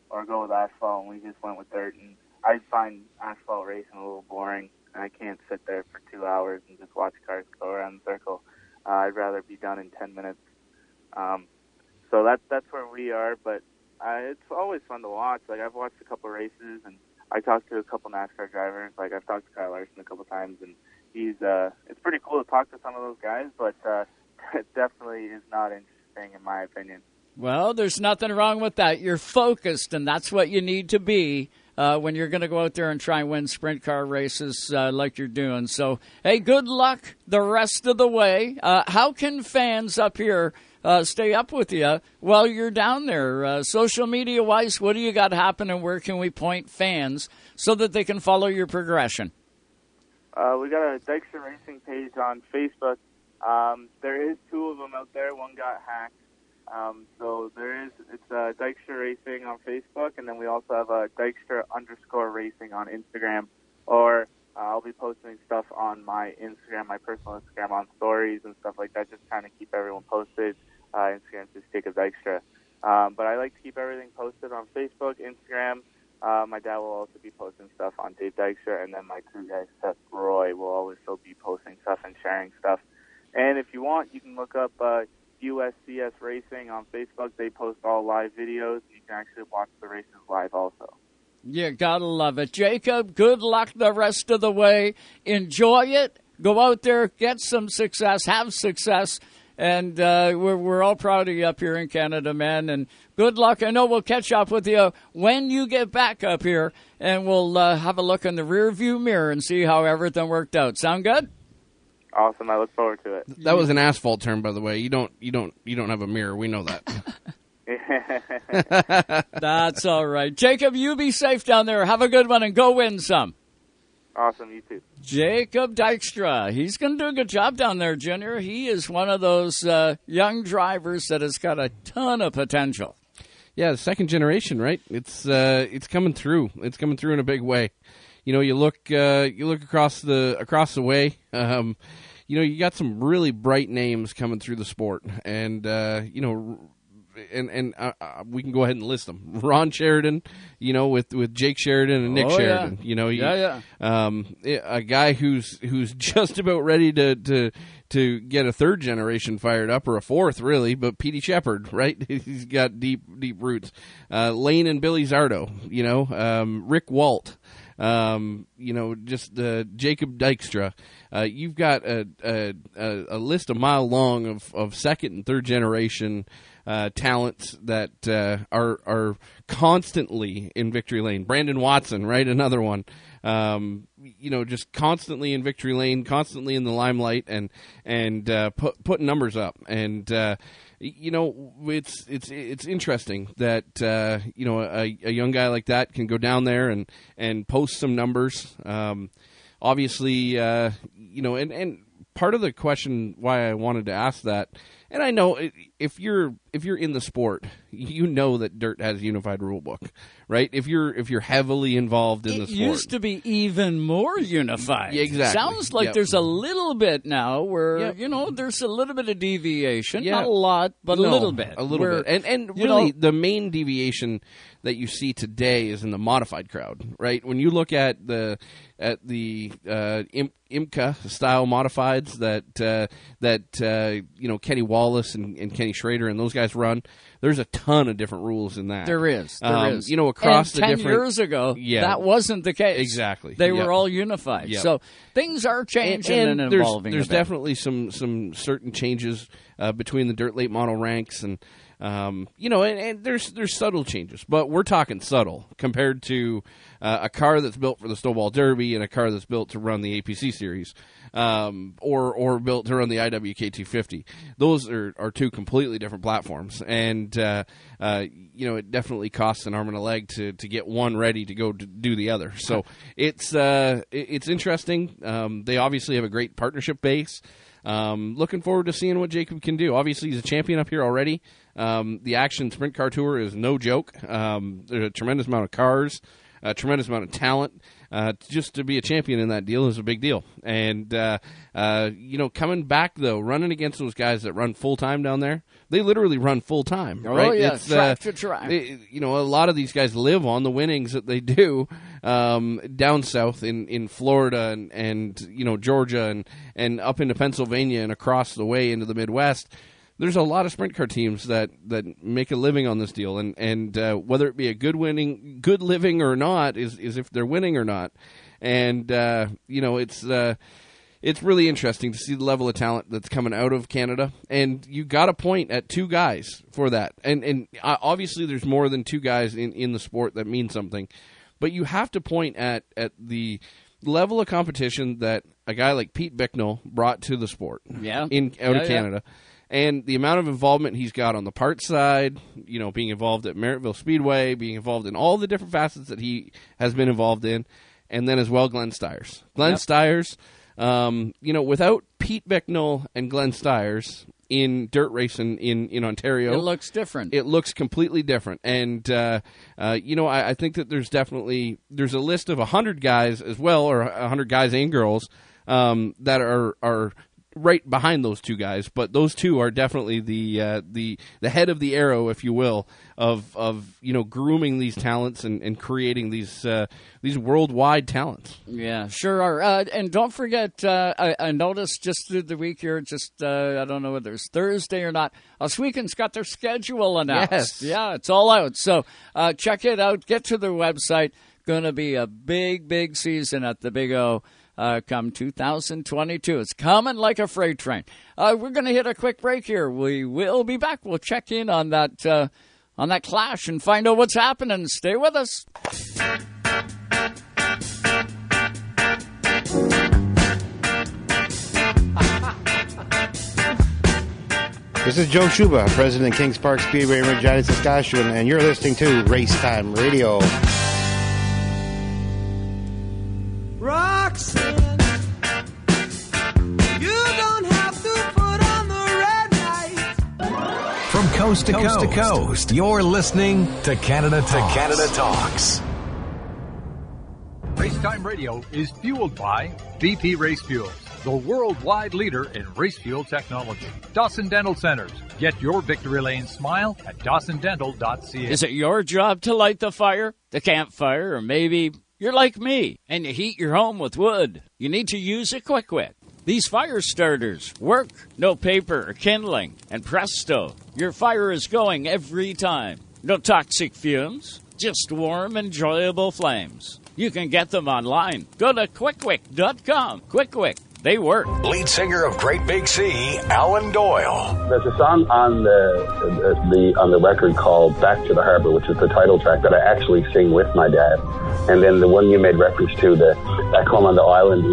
or go with asphalt, and we just went with dirt. And I find asphalt racing a little boring, and I can't sit there for 2 hours and just watch cars go around the circle. I'd rather be done in 10 minutes. So that's where we are, but it's always fun to watch. Like, I've watched a couple races, and I talked to a couple NASCAR drivers. Like, I've talked to Kyle Larson a couple times, and he's it's pretty cool to talk to some of those guys, but it definitely is not interesting in my opinion. Well, there's nothing wrong with that. You're focused, and that's what you need to be when you're going to go out there and try and win sprint car races like you're doing. So, hey, good luck the rest of the way. How can fans up here stay up with you while you're down there? Social media-wise, what do you got happening? Where can we point fans so that they can follow your progression? We got a Dykstra Racing page on Facebook. There is two of them out there. One got hacked. So there is, it's Dykstra Racing on Facebook, and then we also have Dykstra_Racing on Instagram, or I'll be posting stuff on my Instagram, my personal Instagram, on stories and stuff like that, just kind of keep everyone posted. Instagram is Jacob Dykstra. But I like to keep everything posted on Facebook, Instagram. My dad will also be posting stuff on Dave Dykstra, and then my crew guy, Seth Roy, will always still be posting stuff and sharing stuff. And if you want, you can look up USCS Racing on Facebook. They post all live videos. You can actually watch the races live also. You gotta love it. Jacob, good luck the rest of the way. Enjoy it. Go out there, get some success, have success, and we're all proud of you up here in Canada, man, and good luck. I know we'll catch up with you when you get back up here, and we'll have a look in the rearview mirror and see how everything worked out. Sound good? Awesome. I look forward to it. That was an asphalt term, by the way. You don't have a mirror. We know that. That's all right. Jacob, you be safe down there. Have a good one and go win some. Awesome. You too. Jacob Dykstra. He's going to do a good job down there, Junior. He is one of those young drivers that has got a ton of potential. Yeah, the second generation, right? It's coming through. It's coming through in a big way. You know, you look across the way. You know, you got some really bright names coming through the sport, and you know, and we can go ahead and list them. Ron Sheridan, you know, with Jake Sheridan and Nick Sheridan. Yeah. You know, yeah. A guy who's just about ready to get a third generation fired up, or a fourth, really. But Petey Shepherd, right? He's got deep roots. Lane and Billy Zardo, you know, Rick Walt. You know, just Jacob Dykstra. You've got a list a mile long of second and third generation talents that are constantly in victory lane. Brandon Watson, right? Another one. You know, just constantly in victory lane, constantly in the limelight, and put numbers up. And you know, it's interesting that you know, a young guy like that can go down there and post some numbers. Obviously, you know, and part of the question why I wanted to ask that, and I know if you're in the sport, you know that dirt has a unified rule book, right? If you're heavily involved in the sport, it used to be even more unified. Yeah, exactly. Sounds like There's a little bit now where you know, there's a little bit of deviation, not a lot, but a little bit, a little bit. And really, the main deviation that you see today is in the modified crowd, right? When you look at the IMCA style modifieds that you know, Kenny Wallace and Kenny Schrader and those guys run, there's a ton of different rules in that. There is. You know, across and the 10 different years ago, that wasn't the case. Exactly. They were all unified. Yep. So things are changing and evolving. There's definitely some certain changes between the dirt late model ranks, and you know, and there's subtle changes, but we're talking subtle compared to a car that's built for the Snowball Derby and a car that's built to run the APC Series, or built to run the IWK 250. Those are two completely different platforms, and you know, it definitely costs an arm and a leg to get one ready to go to do the other. So it's interesting. They obviously have a great partnership base. Looking forward to seeing what Jacob can do. Obviously, he's a champion up here already. The Action Sprint Car Tour is no joke. There's a tremendous amount of cars, a tremendous amount of talent. Just to be a champion in that deal is a big deal. And, you know, coming back, though, running against those guys that run full-time down there, they literally run full-time, right? Oh, yeah, it's, track to track. You know, a lot of these guys live on the winnings that they do down south in Florida and, you know, Georgia and up into Pennsylvania and across the way into the Midwest. there's a lot of sprint car teams that make a living on this deal, and whether it be a good living or not is if they're winning or not, and it's really interesting to see the level of talent that's coming out of Canada, and you got a point at two guys for that, and obviously there's more than two guys in the sport that mean something, but you have to point at the level of competition that a guy like Pete Bicknell brought to the sport, out of Canada. Yeah. And the amount of involvement he's got on the parts side, being involved at Merrittville Speedway, being involved in all the different facets that he has been involved in, and then as well Glenn Styres. Glenn Styres, without Pete Bicknell and Glenn Styres in dirt racing in Ontario, it looks different. It looks completely different. And I think that there's a list of 100 guys as well, or 100 guys and girls that are right behind those two guys, but those two are definitely the head of the arrow, if you will, of grooming these talents and creating these worldwide talents. Yeah, sure are. And don't forget, I noticed just through the week here, I don't know whether it's Thursday or not, Ohsweken's got their schedule announced. Yes. Yeah, it's all out. So check it out. Get to their website. Going to be a big, big season at the Big O. Come 2022. It's coming like a freight train. We're going to hit a quick break here. We will be back. We'll check in on that clash and find out what's happening. Stay with us. This is Joe Shuba, president of Kings Park Speedway in Regina, Saskatchewan, and you're listening to Race Time Radio. Roxanne, you don't have to put on the red light. From coast to coast, you're listening to Canada Talks. Racetime Radio is fueled by BP Race Fuels, the worldwide leader in race fuel technology. Dawson Dental Centers. Get your victory lane smile at dawsondental.ca. Is it your job to light the fire, the campfire, or maybe... You're like me, and you heat your home with wood. You need to use a Quick Wit. These fire starters work. No paper or kindling. And presto, your fire is going every time. No toxic fumes, just warm, enjoyable flames. You can get them online. Go to quickwick.com. Quick Wick, they work. Lead singer of Great Big Sea, Alan Doyle. There's a song on the record called Back to the Harbor, which is the title track that I actually sing with my dad. And then the one you made reference to, the Back Home on the Island,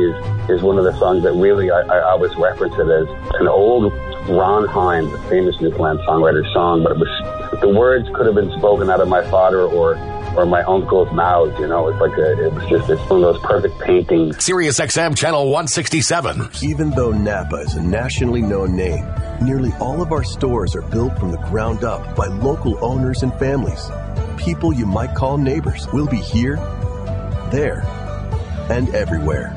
is one of the songs that really I always reference it as an old Ron Hines, the famous Newfoundland songwriter's song, but it was, the words could have been spoken out of my father or my uncle's mouth, it's one of those perfect paintings. Sirius XM Channel 167. Even though Napa is a nationally known name, nearly all of our stores are built from the ground up by local owners and families. People you might call neighbors will be here, there, and everywhere.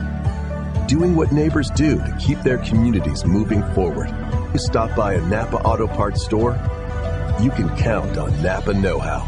Doing what neighbors do to keep their communities moving forward. You stop by a Napa Auto Parts store, you can count on Napa know-how.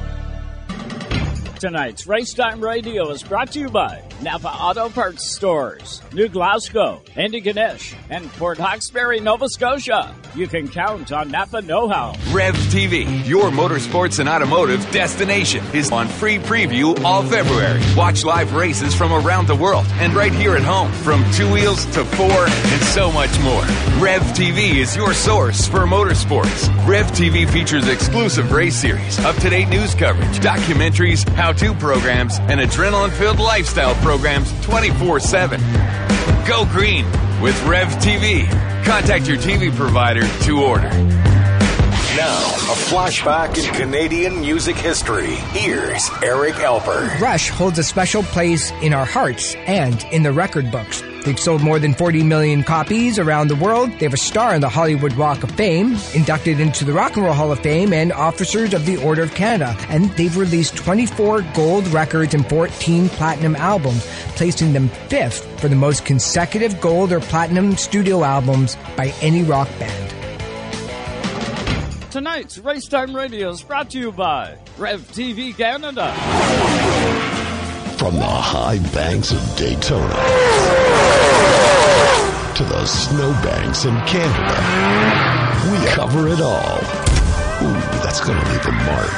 Tonight's Racetime Radio is brought to you by Napa Auto Parts Stores, New Glasgow, Antigonish, and Port Hawkesbury, Nova Scotia. You can count on Napa know-how. Rev TV, your motorsports and automotive destination, is on free preview all February. Watch live races from around the world and right here at home, from two wheels to four and so much more. Rev TV is your source for motorsports. Rev TV features exclusive race series, up-to-date news coverage, documentaries, how-to programs, and adrenaline-filled lifestyle programs 24/7. Go green with Rev TV. Contact your TV provider to order. Now, a flashback in Canadian music history. Here's Eric Elper. Rush holds a special place in our hearts and in the record books. They've sold more than 40 million copies around the world. They have a star in the Hollywood Walk of Fame, inducted into the Rock and Roll Hall of Fame, and Officers of the Order of Canada. And they've released 24 gold records and 14 platinum albums, placing them fifth for the most consecutive gold or platinum studio albums by any rock band. Tonight's Racetime Radio is brought to you by Rev TV Canada. From the high banks of Daytona to the snowbanks in Canada. We cover it all. Ooh, that's going to leave a mark.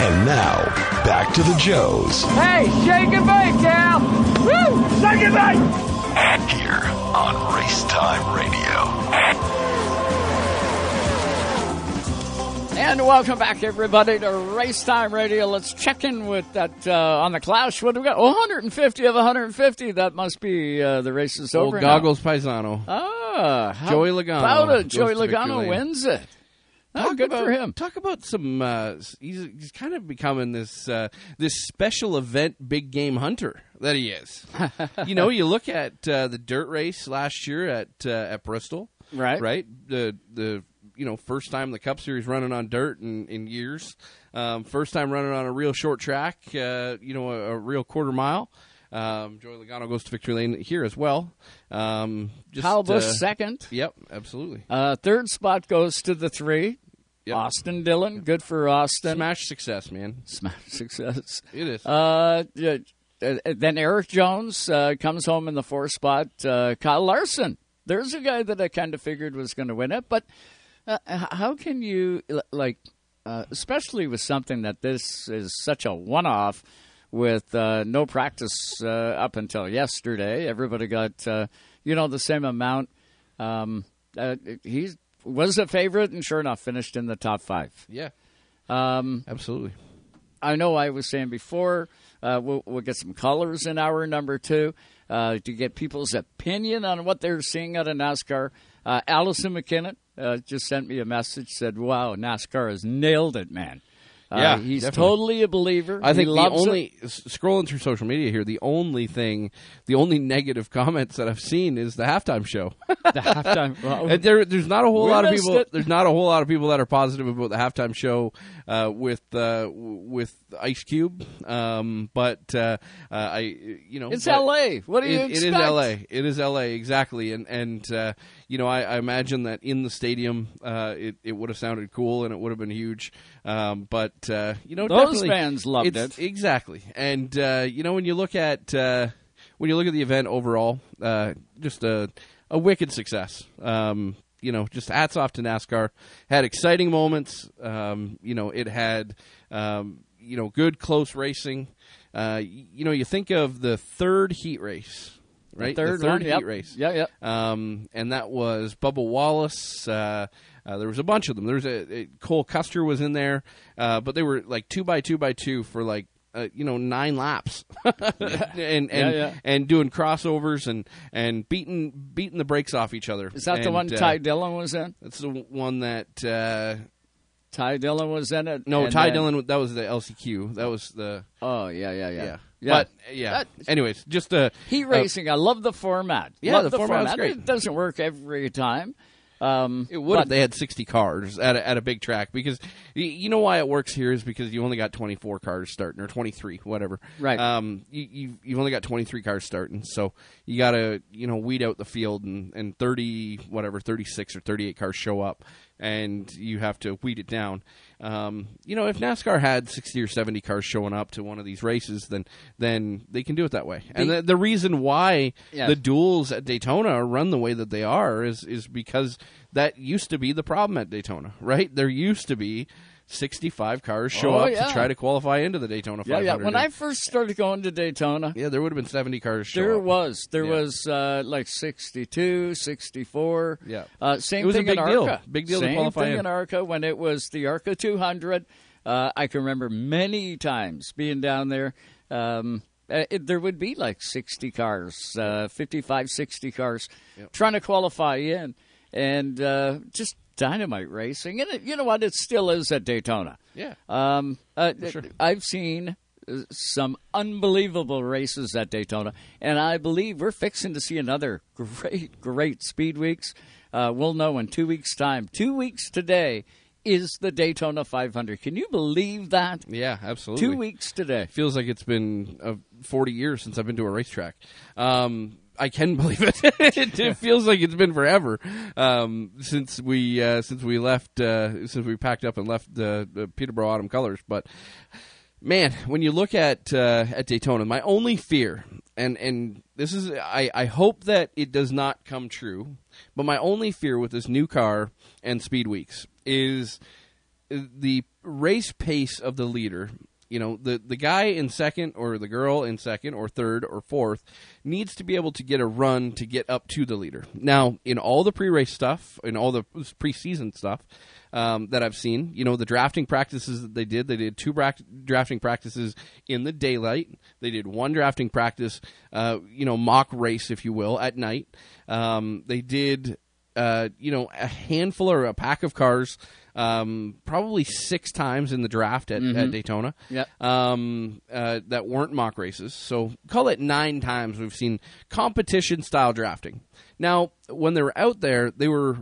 And now, back to the Joes. Hey, shake and bake, Cal. Woo! Shake and bake! Here on Race Time Radio. And welcome back, everybody, to Race Time Radio. Let's check in with that on the Klaus. What do we got? 150 of 150. That must be the race is over. Old Goggles now. Paisano. Ah, Joey Logano. Joey Logano wins it. Oh, good for him. Talk about some, he's kind of becoming this this special event big game hunter that he is. You know, you look at the dirt race last year at Bristol. Right. Right? The you know, first time the Cup Series running on dirt in years. First time running on a real short track, you know, a real quarter mile. Joey Logano goes to victory lane here as well. Kyle Busch second. Yep, absolutely. Third spot goes to the three. Yep. Austin Dillon, good for Austin. Smash success, man. Smash success. It is. Then Eric Jones comes home in the fourth spot. Kyle Larson. There's a guy that I kind of figured was going to win it, but how can you, like, especially with something that this is such a one-off with no practice up until yesterday. Everybody got, the same amount. He was a favorite and sure enough finished in the top five. Yeah, absolutely. I know I was saying before, we'll get some callers in hour number two to get people's opinion on what they're seeing out of NASCAR. Allison McKinnon just sent me a message, said, wow, NASCAR has nailed it, man. Yeah, he's definitely. Totally a believer. I think the only scrolling through social media here, the only negative comments that I've seen is the halftime show. The halftime. Well, there's not a whole lot of people. There's not a whole lot of people that are positive about the halftime show with Ice Cube. It's L.A. What do you expect? It is L.A. It is L.A. Exactly, and you know, I imagine that in the stadium, it would have sounded cool and it would have been huge, but. Those fans loved it. Exactly. And, when you look at the event overall, just a wicked success. Just hats off to NASCAR. Had exciting moments. It had, good close racing. You think of the third heat race. Right? The third heat race. Yeah, yeah. And that was Bubba Wallace. There was a bunch of them. There was Cole Custer was in there, but they were like 2x2x2 for like 9 laps, and doing crossovers and beating the brakes off each other. Is that the one Ty Dillon was in? That's the one that Ty Dillon was in it. No, Dillon. That was the LCQ. That was the. Oh yeah. Yeah. But, anyways, just heat racing. I love the format. Yeah, the format's great. It doesn't work every time. It would if they had 60 cars at a big track, because you know why it works here is because you only got 24 cars starting, or 23, whatever. Right. You only got 23 cars starting, so you got to weed out the field, and 36 or 38 cars show up, and you have to weed it down. If NASCAR had 60 or 70 cars showing up to one of these races, then they can do it that way. And the reason why the duels at Daytona are run the way that they are is because that used to be the problem at Daytona, right? There used to be 65 cars show up to try to qualify into the Daytona 500. Yeah, when I first started going to Daytona. Yeah, there would have been 70 cars show up. There was like 62, 64. Yeah. Same thing in ARCA. It was a big deal to qualify in. Same thing in ARCA when it was the ARCA 200. I can remember many times being down there. There would be like 60 cars, 55, 60 cars trying to qualify in. And just dynamite racing, and you know what? It still is at Daytona. Yeah. Sure. I've seen some unbelievable races at Daytona, and I believe we're fixing to see another great Speed Weeks. We'll know in 2 weeks' time. 2 weeks today is the Daytona 500. Can you believe that? Yeah, absolutely. 2 weeks today. Feels like it's been 40 years since I've been to a racetrack. I can believe it. It feels like it's been forever since we packed up and left the Peterborough Autumn Colors. But man, when you look at Daytona, my only fear, and this is, I hope that it does not come true, but my only fear with this new car and Speed Weeks is the race pace of the leader. You know, the guy in second or the girl in second or third or fourth needs to be able to get a run to get up to the leader. Now, in all the pre-race stuff, in all the preseason stuff that I've seen, you know, the drafting practices that they did two drafting practices in the daylight. They did one drafting practice, you know, mock race, if you will, at night. They did, you know, a handful or a pack of cars probably six times in the draft at Daytona, yep. That weren't mock races. So call it nine times we've seen competition-style drafting. Now, when they were out there, they were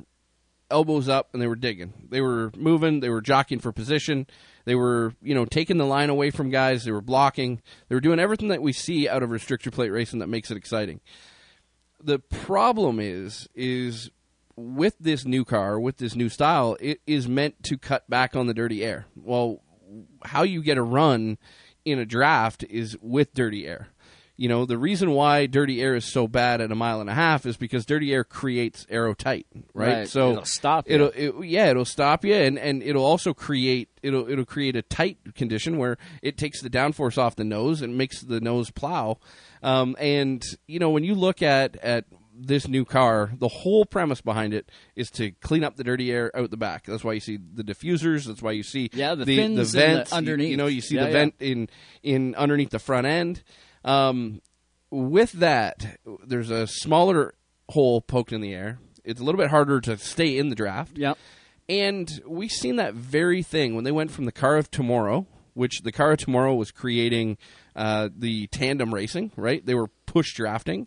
elbows up and they were digging. They were moving. They were jockeying for position. They were, you know, taking the line away from guys. They were blocking. They were doing everything that we see out of restrictor plate racing that makes it exciting. The problem is with this new car, with this new style, it is meant to cut back on the dirty air. Well, how you get a run in a draft is with dirty air. You know, the reason why dirty air is so bad at a mile and a half is because dirty air creates aerotight, right? So it'll stop you. It'll stop you, and it'll also create it'll create a tight condition where it takes the downforce off the nose and makes the nose plow. And you know, when you look at this new car, the whole premise behind it is to clean up the dirty air out the back. That's why you see the diffusers. That's why you see the vents underneath. You know, you see the vent in underneath the front end. With that, there's a smaller hole poked in the air. It's a little bit harder to stay in the draft. Yep. And we've seen that very thing when they went from the car of tomorrow, which the car of tomorrow was creating the tandem racing, right? They were push drafting.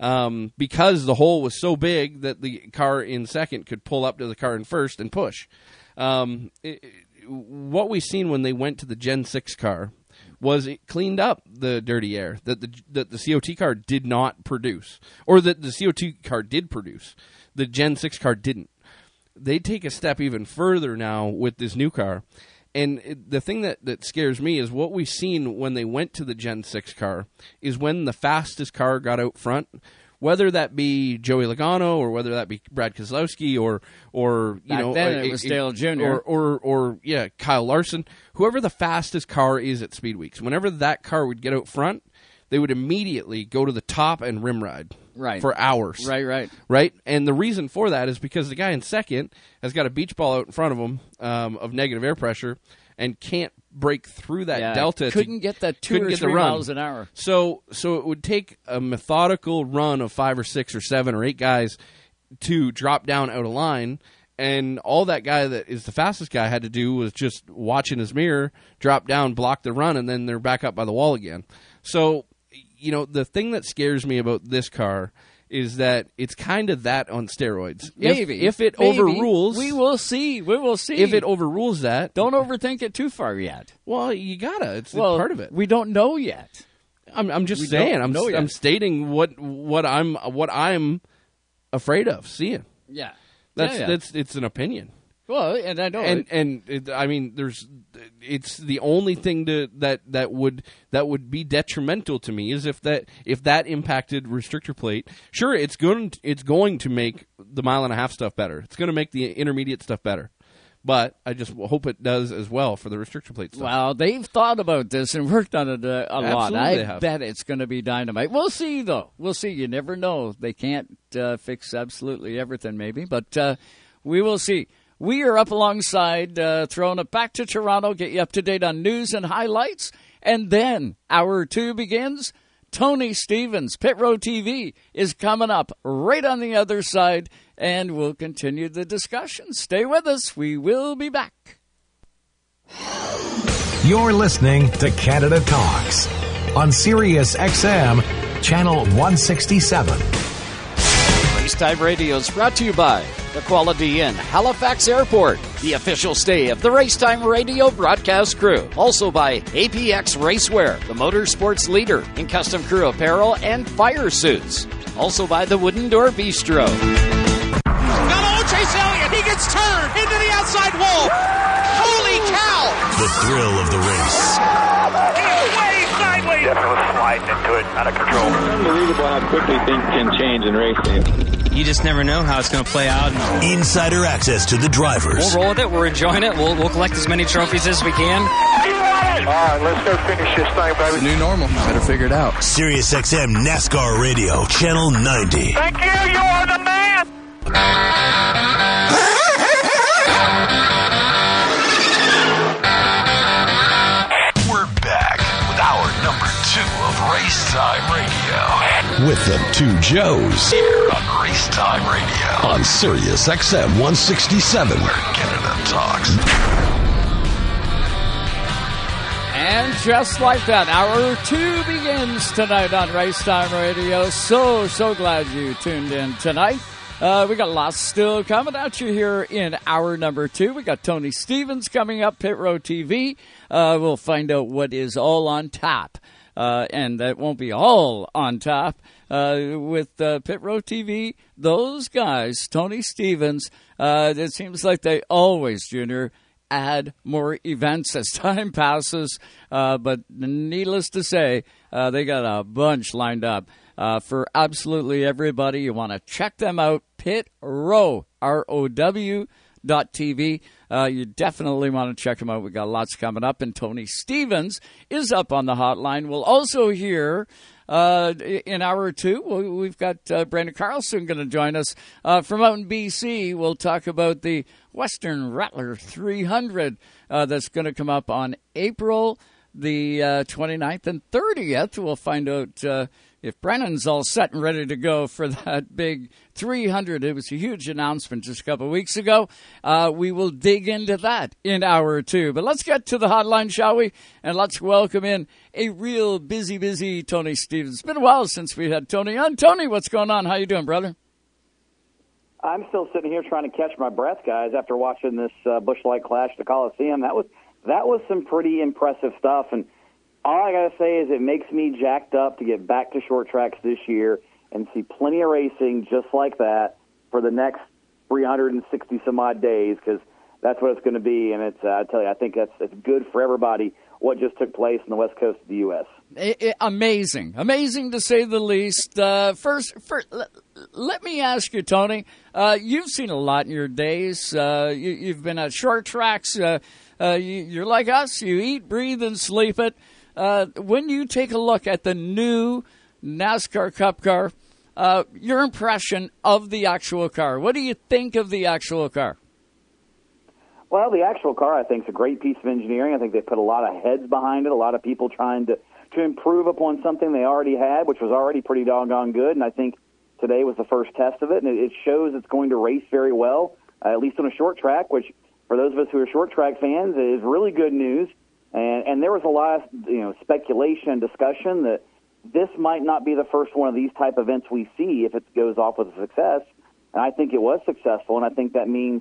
Because the hole was so big that the car in second could pull up to the car in first and push. What we've seen when they went to the Gen 6 car was it cleaned up the dirty air that the COT car did not produce, or that the COT car did produce. The Gen 6 car didn't. They take a step even further now with this new car. And the thing that scares me is what we've seen when they went to the Gen 6 car is when the fastest car got out front, whether that be Joey Logano or whether that be Brad Keselowski or you know, then it was Dale Jr. or Kyle Larson, whoever the fastest car is at Speed Weeks. Whenever that car would get out front, they would immediately go to the top and rim ride for hours. Right. And the reason for that is because the guy in second has got a beach ball out in front of him of negative air pressure and can't break through that delta. Couldn't get that 2 or 3 miles an hour. So it would take a methodical run of 5 or 6 or 7 or 8 guys to drop down out of line. And all that guy that is the fastest guy had to do was just watch in his mirror, drop down, block the run, and then they're back up by the wall again. So, you know, the thing that scares me about this car is that it's kind of that on steroids. Maybe. If it overrules. We will see. If it overrules that. Don't overthink it too far yet. Well, you got to. It's part of it. We don't know yet. I'm just saying. I'm stating what I'm afraid of seeing. Yeah. It's an opinion. Well, and I know, it's the only thing that would be detrimental to me is if that impacted restrictor plate. Sure, it's going to make the mile and a half stuff better. It's going to make the intermediate stuff better, but I just hope it does as well for the restrictor plate stuff. Well, they've thought about this and worked on it a lot. I bet it's going to be dynamite. We'll see, though. We'll see. You never know. They can't fix absolutely everything, maybe, but we will see. We are up alongside, throwing it back to Toronto, get you up to date on news and highlights. And then hour two begins. Tony Stevens, Pit Row TV, is coming up right on the other side, and we'll continue the discussion. Stay with us. We will be back. You're listening to Canada Talks on Sirius XM, Channel 167. Racetime Radio is brought to you by The Quality Inn, Halifax Airport, the official stay of the Racetime Radio broadcast crew. Also by APX Racewear, the motorsports leader in custom crew apparel and fire suits. Also by the Wooden Door Bistro. Now, Chase Elliott, he gets turned into the outside wall. Holy cow! The thrill of the race. sliding into it, out of control. It's unbelievable how quickly things can change in racing. You just never know how it's going to play out. Insider access to the drivers. We'll roll with it. We're enjoying it. We'll collect as many trophies as we can. All right, let's go finish this thing, baby. It's a new normal. Better figure it out. Sirius XM NASCAR Radio, Channel 90. Thank you. You are the man. We're back with hour number two of Race Time Radio. With the two Joes. Here on Race Time Radio. On Sirius XM 167. Where Canada talks. And just like that, hour two begins tonight on Race Time Radio. So glad you tuned in tonight. We got lots still coming at you here in hour number two. We got Tony Stevens coming up, Pit Row TV. We'll find out what is all on top. And that won't be all on top with Pit Row TV. Those guys, Tony Stevens, it seems like they always, Junior, add more events as time passes, but needless to say, they got a bunch lined up for absolutely everybody. You want to check them out, Pit Row, ROW.TV. You definitely want to check them out. We got lots coming up, and Tony Stevens is up on the hotline. We'll also hear in hour two, we've got Brandon Carlson going to join us from out in BC. We'll talk about the Western Rattler 300 that's going to come up on April the 29th and 30th. We'll find out if Brandon's all set and ready to go for that big 300. It was a huge announcement just a couple of weeks ago. We will dig into that in hour two. But let's get to the hotline, shall we? And let's welcome in a real busy Tony Stevens. It's been a while since we had Tony on. Tony, what's going on? How you doing, brother? I'm still sitting here trying to catch my breath, guys, after watching this Busch Light Clash at the Coliseum. That was some pretty impressive stuff, and all I got to say is it makes me jacked up to get back to short tracks this year and see plenty of racing just like that for the next 360-some-odd days, because that's what it's going to be. And it's I tell you, I think that's good for everybody, what just took place in the west coast of the U.S. Amazing to say the least. First, let me ask you, Tony, you've seen a lot in your days. You've been at short tracks. You're like us. You eat, breathe, and sleep it. When you take a look at the new NASCAR Cup car, your impression of the actual car. What do you think of the actual car? Well, the actual car, I think, is a great piece of engineering. I think they put a lot of heads behind it, a lot of people trying to improve upon something they already had, which was already pretty doggone good. And I think today was the first test of it, and it shows it's going to race very well, at least on a short track, which for those of us who are short track fans is really good news. And there was a lot of speculation and discussion that this might not be the first one of these type events we see if it goes off with a success. And I think it was successful, and I think that means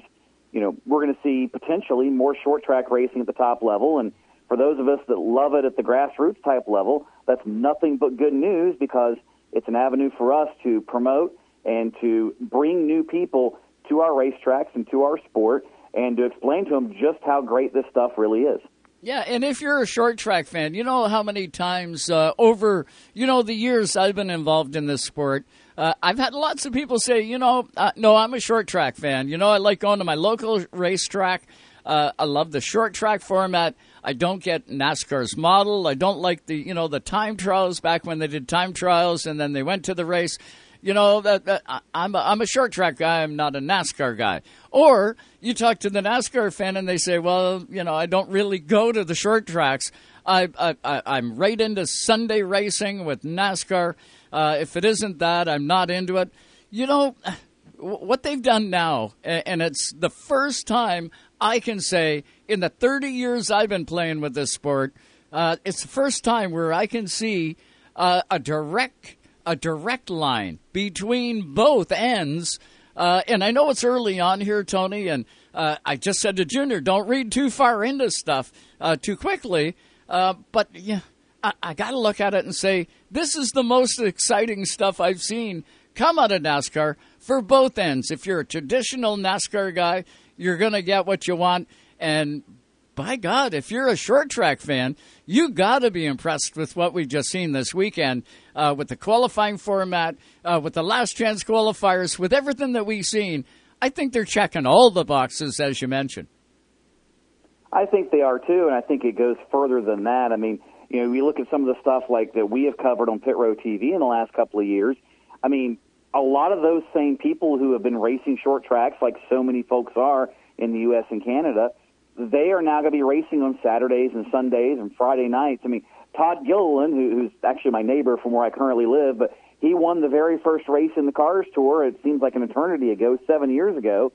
we're going to see potentially more short track racing at the top level. And for those of us that love it at the grassroots type level, that's nothing but good news, because it's an avenue for us to promote and to bring new people to our racetracks and to our sport and to explain to them just how great this stuff really is. Yeah, and if you're a short track fan, you know how many times over, the years I've been involved in this sport, I've had lots of people say, no, I'm a short track fan. I like going to my local racetrack. I love the short track format. I don't get NASCAR's model. I don't like the time trials back when they did time trials and then they went to the race. I'm a short track guy. I'm not a NASCAR guy. Or you talk to the NASCAR fan and they say, well, I don't really go to the short tracks. I'm right into Sunday racing with NASCAR. If it isn't that, I'm not into it. What they've done now, and it's the first time I can say in the 30 years I've been playing with this sport, it's the first time where I can see a direct line between both ends. And I know it's early on here, Tony, and I just said to Junior, don't read too far into stuff too quickly. But yeah, I got to look at it and say, this is the most exciting stuff I've seen come out of NASCAR for both ends. If you're a traditional NASCAR guy, you're going to get what you want. And by God, if you're a short track fan, you got to be impressed with what we've just seen this weekend with the qualifying format, with the last chance qualifiers, with everything that we've seen. I think they're checking all the boxes, as you mentioned. I think they are, too, and I think it goes further than that. I mean, you know, we look at some of the stuff like that we have covered on Pit Row TV in the last couple of years. I mean, a lot of those same people who have been racing short tracks, like so many folks are in the U.S. and Canada, they are now going to be racing on Saturdays and Sundays and Friday nights. I mean, Todd Gilliland, who's actually my neighbor from where I currently live, but he won the very first race in the Cars Tour, it seems like an eternity ago, 7 years ago.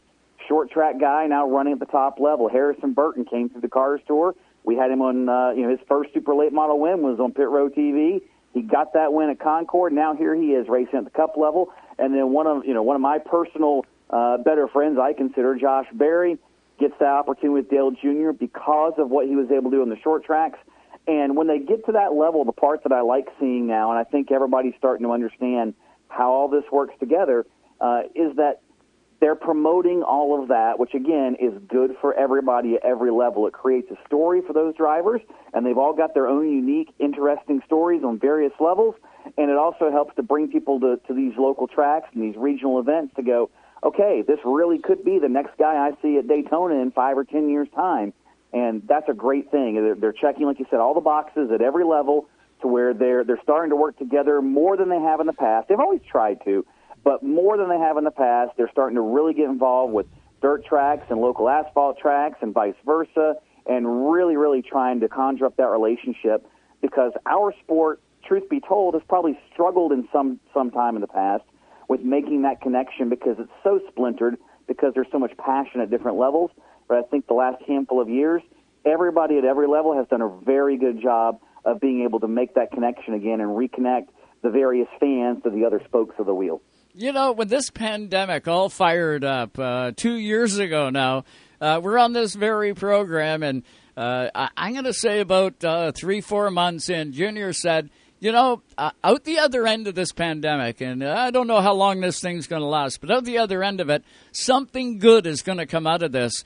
Short track guy now running at the top level. Harrison Burton came through the Cars Tour. We had him on, his first super late model win was on Pit Row TV. He got that win at Concord. Now here he is racing at the Cup level. And then one of my personal better friends, I consider Josh Berry, gets that opportunity with Dale Jr. because of what he was able to do on the short tracks. And when they get to that level, the part that I like seeing now, and I think everybody's starting to understand how all this works together, is that they're promoting all of that, which, again, is good for everybody at every level. It creates a story for those drivers, and they've all got their own unique, interesting stories on various levels, and it also helps to bring people to these local tracks and these regional events to go, okay, this really could be the next guy I see at Daytona in 5 or 10 years' time, and that's a great thing. They're checking, like you said, all the boxes at every level to where they're starting to work together more than they have in the past. They've always tried to. But more than they have in the past, they're starting to really get involved with dirt tracks and local asphalt tracks and vice versa, and really, really trying to conjure up that relationship, because our sport, truth be told, has probably struggled in some time in the past with making that connection, because it's so splintered, because there's so much passion at different levels. But I think the last handful of years, everybody at every level has done a very good job of being able to make that connection again and reconnect the various fans to the other spokes of the wheel. You know, when this pandemic all fired up 2 years ago now, we're on this very program, and I'm going to say about 3-4 months in, Junior said, out the other end of this pandemic, and I don't know how long this thing's going to last, but out the other end of it, something good is going to come out of this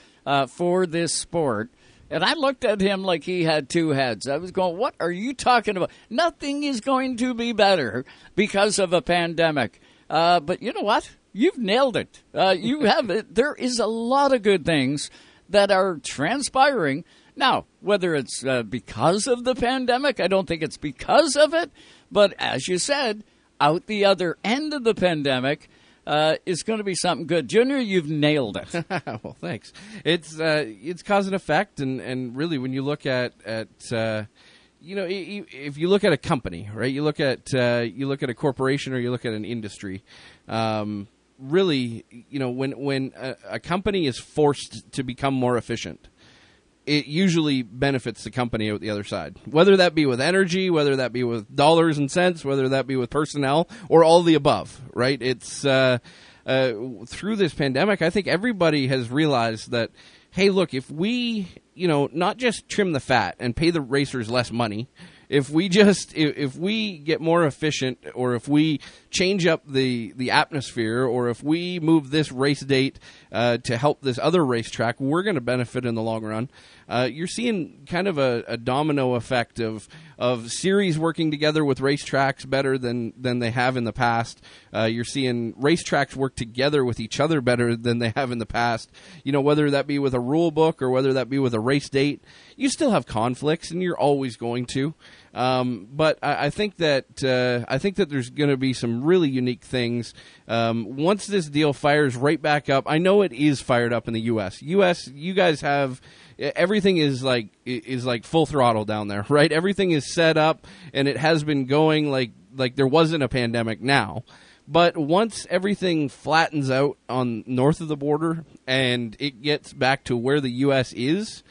for this sport. And I looked at him like he had two heads. I was going, what are you talking about? Nothing is going to be better because of a pandemic. But you know what? You've nailed it. You have it. There is a lot of good things that are transpiring. Now, whether it's because of the pandemic, I don't think it's because of it. But as you said, out the other end of the pandemic is going to be something good. Junior, you've nailed it. Well, thanks. It's cause and effect. And really, when you look if you look at a company, right? You look at a corporation, or you look at an industry. Really, when a company is forced to become more efficient, it usually benefits the company out the other side. Whether that be with energy, whether that be with dollars and cents, whether that be with personnel, or all the above, right? It's through this pandemic, I think everybody has realized that, hey, look, if we, not just trim the fat and pay the racers less money, if we get more efficient, or if we change up the atmosphere, or if we move this race date to help this other racetrack, we're going to benefit in the long run. You're seeing kind of a domino effect of series working together with racetracks better than they have in the past. You're seeing racetracks work together with each other better than they have in the past. Whether that be with a rule book or whether that be with a race date, you still have conflicts, and you're always going to. But I think that there's going to be some really unique things once this deal fires right back up. I know it is fired up in the U.S. You guys have everything is like full throttle down there, right? Everything is set up, and it has been going like there wasn't a pandemic now. But once everything flattens out on north of the border and it gets back to where the U.S. is.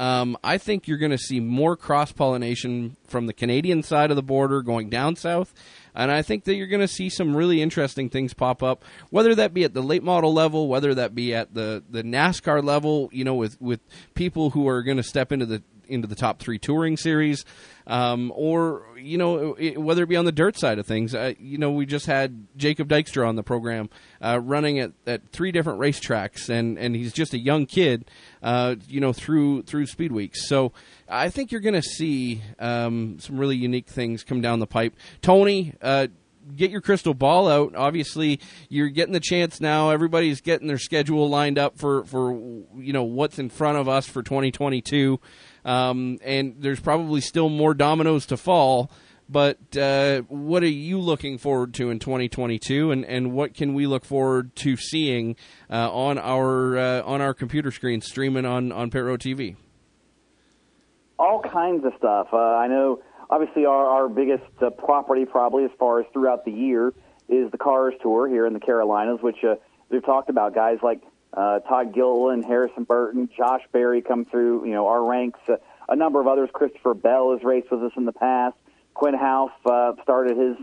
I think you're going to see more cross-pollination from the Canadian side of the border going down south, and I think that you're going to see some really interesting things pop up, whether that be at the late model level, whether that be at the NASCAR level, with people who are going to step into the into the top three touring series, or, you know, whether it be on the dirt side of things. You know, we just had Jacob Dykstra on the program running at three different racetracks, and he's just a young kid, you know, through Speed Weeks. So I think you're going to see some really unique things come down the pipe. Tony, get your crystal ball out. Obviously, you're getting the chance now. Everybody's getting their schedule lined up for you know, what's in front of us for 2022. And there's probably still more dominoes to fall. But what are you looking forward to in 2022, and what can we look forward to seeing on our computer screen streaming on Pit Row TV? All kinds of stuff. I know. Obviously, our biggest property probably as far as throughout the year is the Cars Tour here in the Carolinas, which we've talked about. Guys like Todd Gilliland, Harrison Burton, Josh Berry come through, you know, our ranks. A number of others. Christopher Bell has raced with us in the past. Quinn House started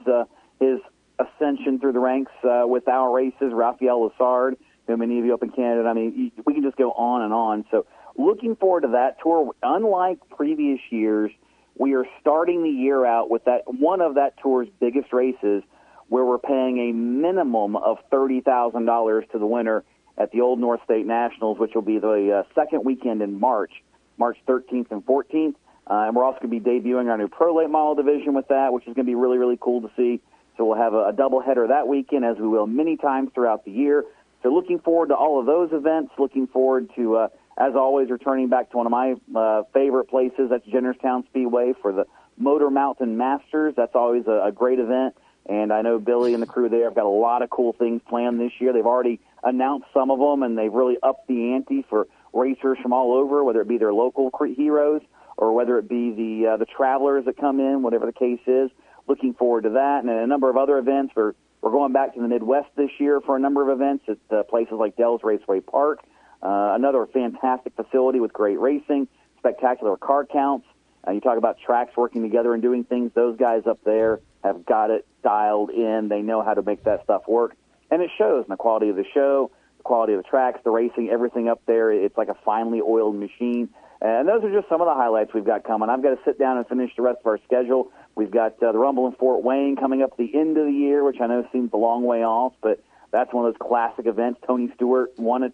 his ascension through the ranks with our races. Raphael Lassard, who many of you up in Canada. I mean, we can just go on and on. So looking forward to that tour. Unlike previous years, we are starting the year out with that one of that tour's biggest races, where we're paying a minimum of $30,000 to the winner at the Old North State Nationals, which will be the second weekend in March 13th and 14th. And we're also going to be debuting our new Pro Late Model division with that, which is going to be really, really cool to see. So we'll have a doubleheader that weekend, as we will many times throughout the year. So looking forward to all of those events, looking forward to as always, returning back to one of my favorite places, that's Jennerstown Speedway for the Motor Mountain Masters. That's always a great event, and I know Billy and the crew there have got a lot of cool things planned this year. They've already announced some of them, and they've really upped the ante for racers from all over, whether it be their local heroes or whether it be the travelers that come in, whatever the case is. Looking forward to that, and a number of other events. We're going back to the Midwest this year for a number of events at places like Dell's Raceway Park. Another fantastic facility with great racing, spectacular car counts. You talk about tracks working together and doing things. Those guys up there have got it dialed in. They know how to make that stuff work. And it shows in the quality of the show, the quality of the tracks, the racing, everything up there. It's like a finely oiled machine. And those are just some of the highlights we've got coming. I've got to sit down and finish the rest of our schedule. We've got the Rumble in Fort Wayne coming up at the end of the year, which I know seems a long way off, but that's one of those classic events. Tony Stewart won it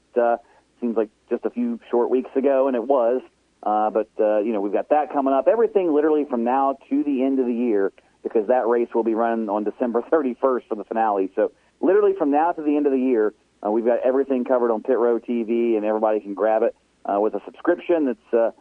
seems like just a few short weeks ago, and it was. But you know, we've got that coming up. Everything literally from now to the end of the year, because that race will be run on December 31st for the finale. So literally from now to the end of the year, we've got everything covered on Pit Row TV, and everybody can grab it with a subscription that's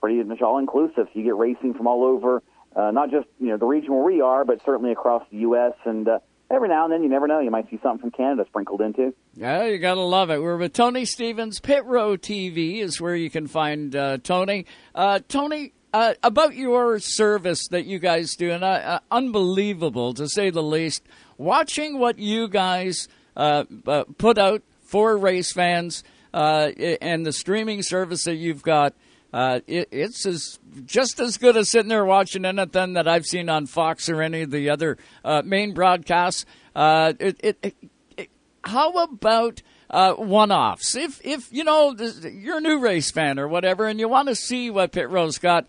pretty much all-inclusive. So you get racing from all over, not just, you know, the region where we are, but certainly across the U.S. and every now and then, you never know, you might see something from Canada sprinkled in, too. Yeah, you got to love it. We're with Tony Stevens. Pit Row TV is where you can find Tony. Tony, about your service that you guys do, and unbelievable, to say the least, watching what you guys put out for race fans and the streaming service that you've got, it's just as good as sitting there watching anything that I've seen on Fox or any of the other main broadcasts. How about one-offs? If you know, you're a new race fan or whatever, and you want to see what Pit Row's got,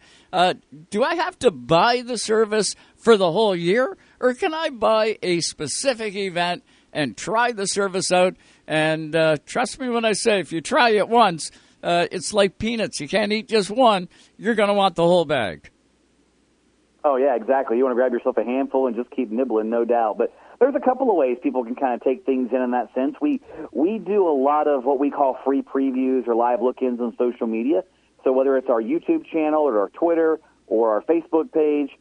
do I have to buy the service for the whole year, or can I buy a specific event and try the service out? And trust me when I say, if you try it once, it's like peanuts. You can't eat just one. You're going to want the whole bag. Oh, yeah, exactly. You want to grab yourself a handful and just keep nibbling, no doubt. But there's a couple of ways people can kind of take things in that sense. We do a lot of what we call free previews or live look-ins on social media. So whether it's our YouTube channel or our Twitter or our Facebook page,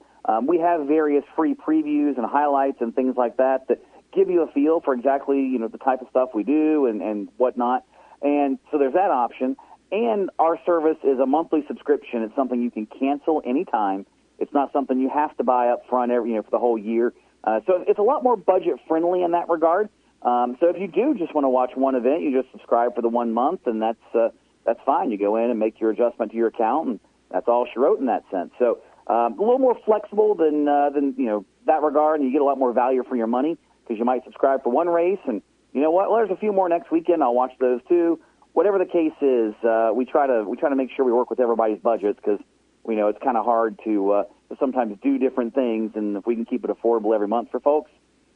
we have various free previews and highlights and things like that that give you a feel for exactly, you know, the type of stuff we do and whatnot. And so there's that option. And our service is a monthly subscription. It's something you can cancel anytime. It's not something you have to buy up front every, you know, for the whole year. So it's a lot more budget-friendly in that regard. So if you do just want to watch one event, you just subscribe for the 1 month, and that's fine. You go in and make your adjustment to your account, and that's all she wrote in that sense. So a little more flexible than you know, that regard, and you get a lot more value for your money, because you might subscribe for one race, and you know what, well, there's a few more next weekend. I'll watch those too. Whatever the case is, we try to make sure we work with everybody's budgets, because you know, it's kind of hard to sometimes do different things, and if we can keep it affordable every month for folks,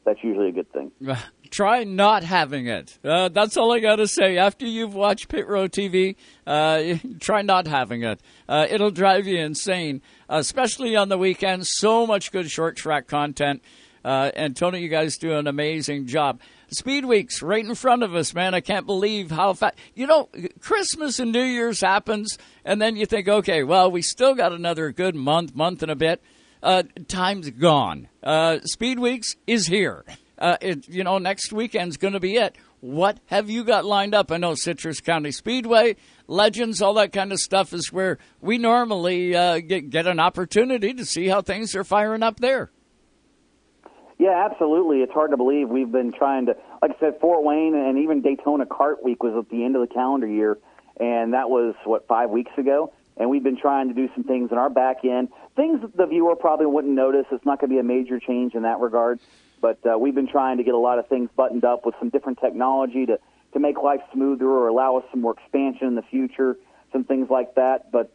that's usually a good thing. Try not having it. That's all I got to say. After you've watched Pit Row TV, try not having it. It'll drive you insane, especially on the weekend. So much good short track content. And Tony, you guys do an amazing job. Speed Week's right in front of us, man. I can't believe how fast. You know, Christmas and New Year's happens, and then you think, okay, well, we still got another good month and a bit. Time's gone. Speed Weeks is here. Next weekend's going to be it. What have you got lined up? I know Citrus County Speedway, Legends, all that kind of stuff is where we normally get an opportunity to see how things are firing up there. Yeah, absolutely. It's hard to believe we've been trying to, like I said, Fort Wayne and even Daytona Kart Week was at the end of the calendar year, and that was, 5 weeks ago? And we've been trying to do some things in our back end, things that the viewer probably wouldn't notice. It's not going to be a major change in that regard, but we've been trying to get a lot of things buttoned up with some different technology to make life smoother or allow us some more expansion in the future, some things like that. But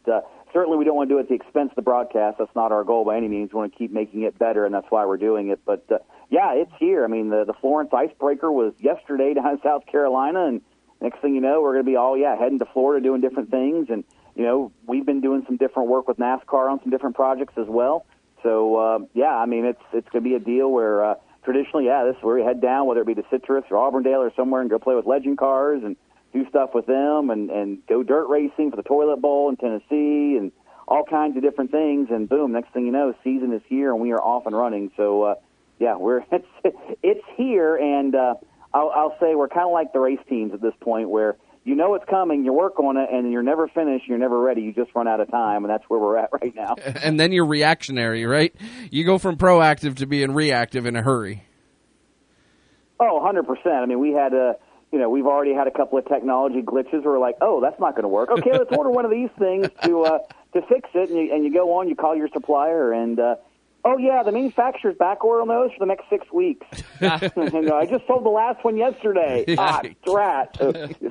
certainly we don't want to do it at the expense of the broadcast. That's not our goal by any means. We want to keep making it better, and that's why we're doing it. But, yeah, it's here. I mean, the Florence Icebreaker was yesterday down in South Carolina, and next thing you know, we're going to be heading to Florida doing different things. And you know, we've been doing some different work with NASCAR on some different projects as well. So, it's going to be a deal where traditionally, this is where we head down, whether it be to Citrus or Auburndale or somewhere, and go play with legend cars and do stuff with them and go dirt racing for the Toilet Bowl in Tennessee and all kinds of different things. And, boom, next thing you know, season is here and we are off and running. So, it's here. And I'll say we're kind of like the race teams at this point where – you know it's coming, you work on it, and you're never finished, you're never ready, you just run out of time, and that's where we're at right now. And then you're reactionary, right? You go from proactive to being reactive in a hurry. Oh, 100%. I mean, we had we've already had a couple of technology glitches where we're like, oh, that's not going to work. Okay, let's order one of these things to fix it, and you go on, you call your supplier, and the manufacturer's back order on those for the next 6 weeks. I just sold the last one yesterday. Ah, drat.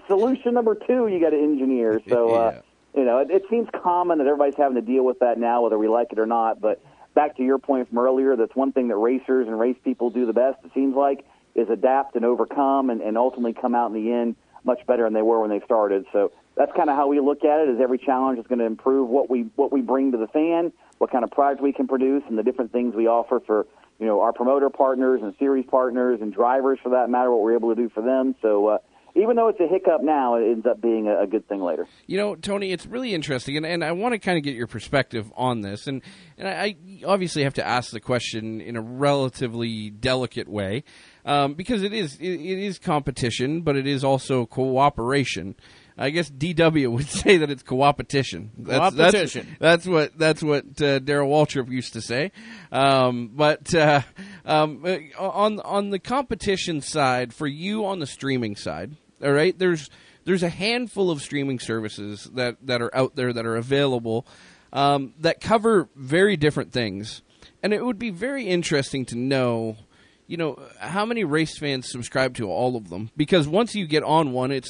Solution number 2 you got to engineer. So, it seems common that everybody's having to deal with that now, whether we like it or not. But back to your point from earlier, that's one thing that racers and race people do the best, it seems like, is adapt and overcome and ultimately come out in the end much better than they were when they started. So that's kind of how we look at it, is every challenge is going to improve what we bring to the fan, what kind of product we can produce, and the different things we offer for, our promoter partners and series partners and drivers, for that matter, what we're able to do for them. So even though it's a hiccup now, it ends up being a good thing later. You know, Tony, it's really interesting, and I want to kind of get your perspective on this. And I obviously have to ask the question in a relatively delicate way because it is competition, but it is also cooperation. I guess DW would say that it's coopetition. That's what Darrell Waltrip used to say. On the competition side, for you on the streaming side, all right, there's a handful of streaming services that are out there that are available that cover very different things, and it would be very interesting to know. How many race fans subscribe to all of them? Because once you get on one, it's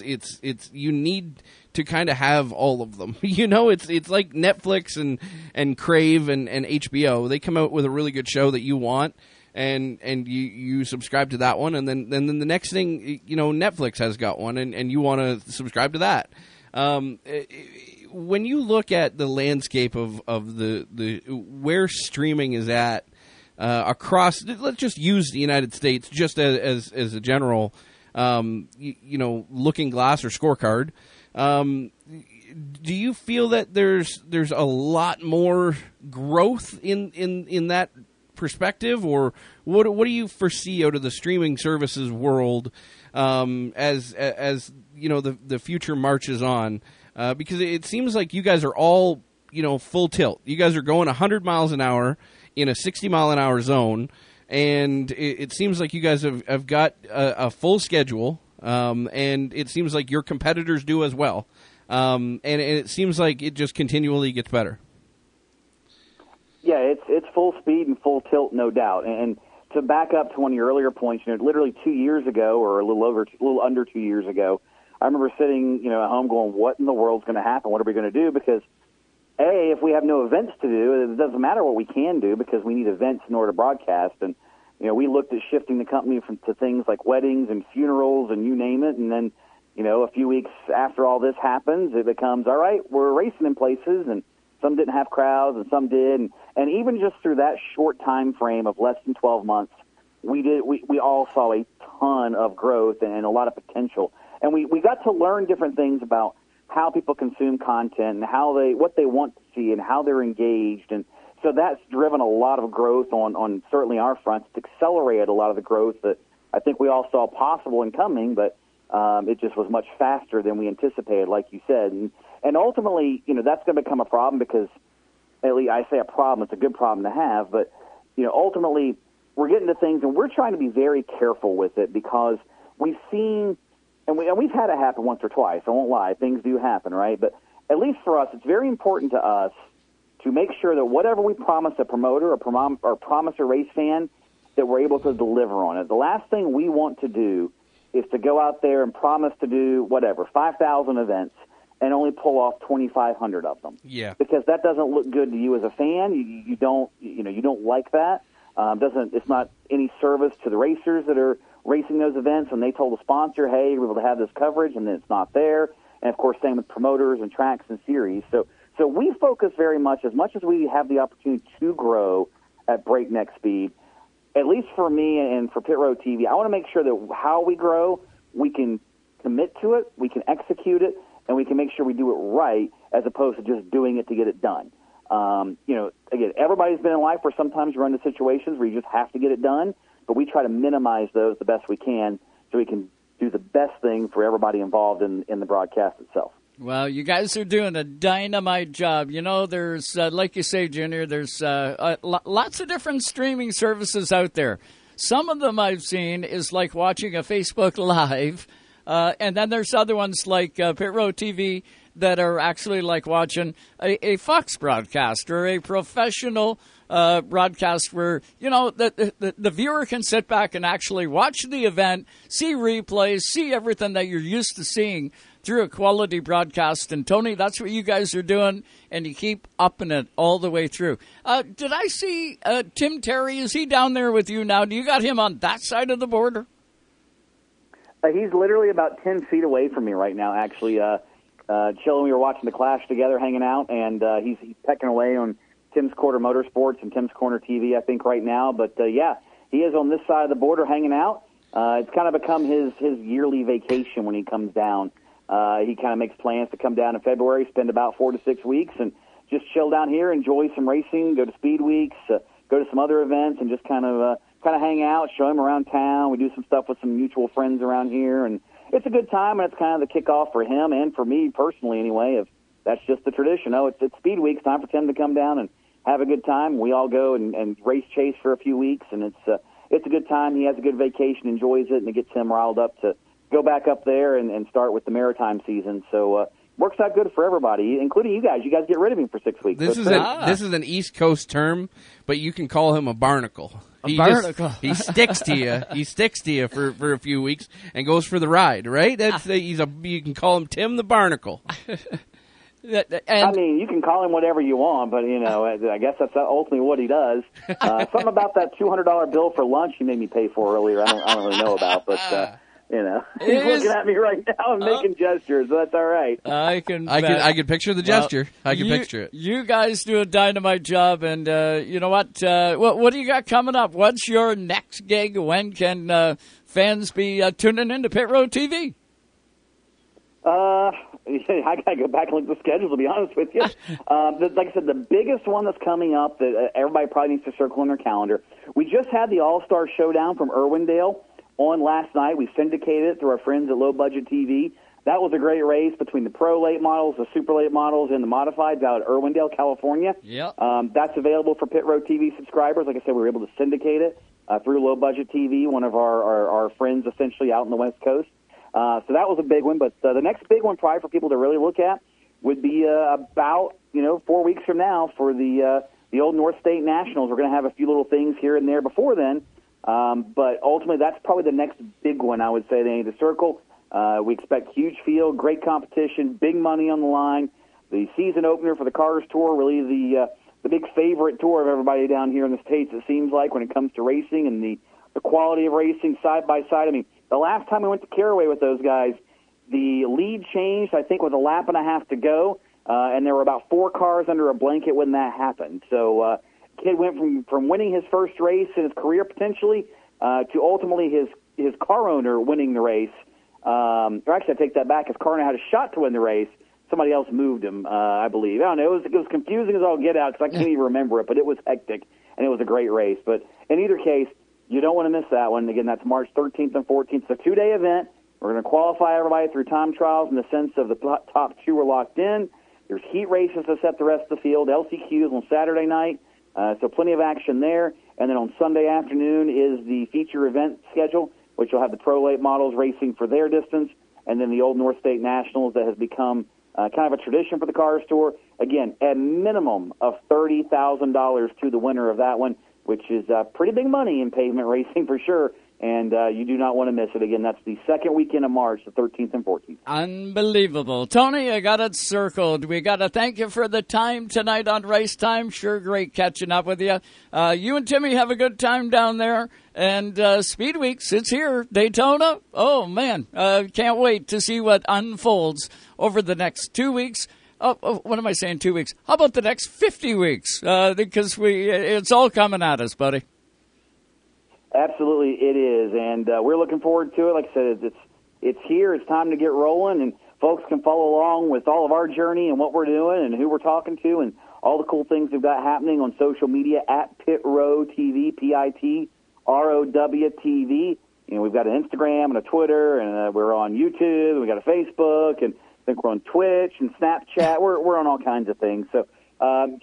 you need to kind of have all of them. It's like Netflix and Crave and HBO. They come out with a really good show that you want, and you subscribe to that one, and then the next thing, Netflix has got one, and you want to subscribe to that. When you look at the landscape of the where streaming is at, across, let's just use the United States just as a general, looking glass or scorecard. Do you feel that there's a lot more growth in that perspective, or what do you foresee out of the streaming services world as the future marches on? Because it seems like you guys are all full tilt. You guys are going 100 miles an hour. In a 60-mile-an-hour zone, and it seems like you guys have got a full schedule, and it seems like your competitors do as well, and it seems like it just continually gets better. Yeah, it's full speed and full tilt, no doubt. And to back up to one of your earlier points, literally 2 years ago, or a little under 2 years ago, I remember sitting, at home going, "What in the world's going to happen? What are we going to do?" Because A, if we have no events to do, it doesn't matter what we can do because we need events in order to broadcast. And, you know, we looked at shifting the company to things like weddings and funerals and you name it. And then, you know, a few weeks after all this happens, it becomes, all right, we're racing in places, and some didn't have crowds and some did. And even just through that short time frame of less than 12 months, we all saw a ton of growth and a lot of potential. And we got to learn different things about how people consume content and what they want to see and how they're engaged. And so that's driven a lot of growth on certainly our front. It's accelerated a lot of the growth that I think we all saw possible and coming, but it just was much faster than we anticipated, like you said. And ultimately, you know, that's going to become a problem because, at least I say a problem, it's a good problem to have, but, you know, ultimately we're getting to things and we're trying to be very careful with it because we've seen, and we've had it happen once or twice. I won't lie. Things do happen, right? But at least for us, it's very important to us to make sure that whatever we promise a promoter or promise a race fan, that we're able to deliver on it. The last thing we want to do is to go out there and promise to do whatever, 5,000 events and only pull off 2,500 of them. Yeah. Because that doesn't look good to you as a fan. You don't like that. It's not any service to the racers that are racing those events, and they told the sponsor, hey, we're able to have this coverage, and then it's not there. And, of course, same with promoters and tracks and series. So we focus very much as we have the opportunity to grow at breakneck speed, at least for me and for Pit Row TV, I want to make sure that how we grow, we can commit to it, we can execute it, and we can make sure we do it right as opposed to just doing it to get it done. You know, again, everybody's been in life where sometimes you run into situations where you just have to get it done, but we try to minimize those the best we can so we can do the best thing for everybody involved in the broadcast itself. Well, you guys are doing a dynamite job. You know, there's, like you say, Junior, there's lots of different streaming services out there. Some of them I've seen is like watching a Facebook Live, and then there's other ones like Pit Row TV that are actually like watching a Fox broadcast or a professional broadcast where, you know, the viewer can sit back and actually watch the event, see replays, see everything that you're used to seeing through a quality broadcast. And, Tony, that's what you guys are doing, and you keep upping it all the way through. Did I see Tim Terry? Is he down there with you now? Do you got him on that side of the border? He's literally about 10 feet away from me right now, actually. Chilling, we were watching the Clash together, hanging out, and he's pecking away on Tim's Corner Motorsports and Tim's Corner TV, I think, right now. But, yeah, he is on this side of the border hanging out. It's kind of become his yearly vacation when he comes down. He kind of makes plans to come down in February, spend about 4 to 6 weeks, and just chill down here, enjoy some racing, go to Speed Weeks, go to some other events, and just kind of hang out, show him around town. We do some stuff with some mutual friends around here, and it's a good time, and it's kind of the kickoff for him and for me personally anyway. If that's just the tradition. Oh, it's Speed Week. It's time for Tim to come down and have a good time. We all go and race chase for a few weeks, and it's a good time. He has a good vacation, enjoys it, and it gets him riled up to go back up there and start with the maritime season. So works out good for everybody, including you guys. You guys get rid of him for 6 weeks. This is an East Coast term, but you can call him a barnacle. He sticks to you. He sticks to you for a few weeks and goes for the ride, right? You can call him Tim the Barnacle. I mean, you can call him whatever you want, but, you know, I guess that's ultimately what he does. Something about that $200 bill for lunch you made me pay for earlier I don't really know about, but... you know, he's looking at me right now and making gestures. That's all right. I can picture the gesture. Well, picture it. You guys do a dynamite job, and you know what? What do you got coming up? What's your next gig? When can fans be tuning into Pit Row TV? I gotta go back and look at the schedule, to be honest with you. Like I said, the biggest one that's coming up that everybody probably needs to circle in their calendar. We just had the All-Star Showdown from Irwindale on last night. We syndicated it through our friends at Low Budget TV. That was a great race between the pro late models, the super late models, and the modifieds out at Irwindale, California. Yep. That's available for Pit Row TV subscribers. Like I said, we were able to syndicate it through Low Budget TV, one of our friends essentially out on the West Coast. So that was a big one. But the next big one probably for people to really look at would be about 4 weeks from now for the Old North State Nationals. We're going to have a few little things here and there before then. But ultimately, that's probably the next big one, I would say, they need to circle. We expect huge field, great competition, big money on the line. the season opener for the Cars Tour, really the big favorite tour of everybody down here in the States, it seems like, when it comes to racing and the quality of racing side by side. I mean, the last time I went to Caraway with those guys, the lead changed, I think, with a lap and a half to go, and there were about four cars under a blanket when that happened. So kid went from winning his first race in his career potentially to ultimately his car owner winning the race. Or actually, I take that back. His car owner had a shot to win the race. Somebody else moved him, I believe. I don't know. It was confusing as all get out because I can't even remember it, but it was hectic, and it was a great race. But in either case, you don't want to miss that one. Again, that's March 13th and 14th. It's a two-day event. We're going to qualify everybody through time trials in the sense of the top two are locked in. There's heat races to set the rest of the field, LCQs on Saturday night, so plenty of action there. And then on Sunday afternoon is the feature event schedule, which will have the pro-late models racing for their distance, and then the Old North State Nationals that has become kind of a tradition for the Cars Tour. Again, a minimum of $30,000 to the winner of that one, which is pretty big money in pavement racing for sure. And you do not want to miss it. Again, that's the second weekend of March, the 13th and 14th. Unbelievable. Tony, I got it circled. We got to thank you for the time tonight on Race Time. Sure, great catching up with you. You and Timmy have a good time down there. And Speed Weeks, it's here. Daytona, oh, man, can't wait to see what unfolds over the next 2 weeks. Oh, what am I saying, 2 weeks? How about the next 50 weeks? Because it's all coming at us, buddy. Absolutely, it is, and we're looking forward to it. Like I said, it's here. It's time to get rolling, and folks can follow along with all of our journey and what we're doing and who we're talking to and all the cool things we've got happening on social media at Pit Row TV, PITROW TV. You know, we've got an Instagram and a Twitter, and we're on YouTube, and we got a Facebook, and I think we're on Twitch and Snapchat. We're on all kinds of things. So,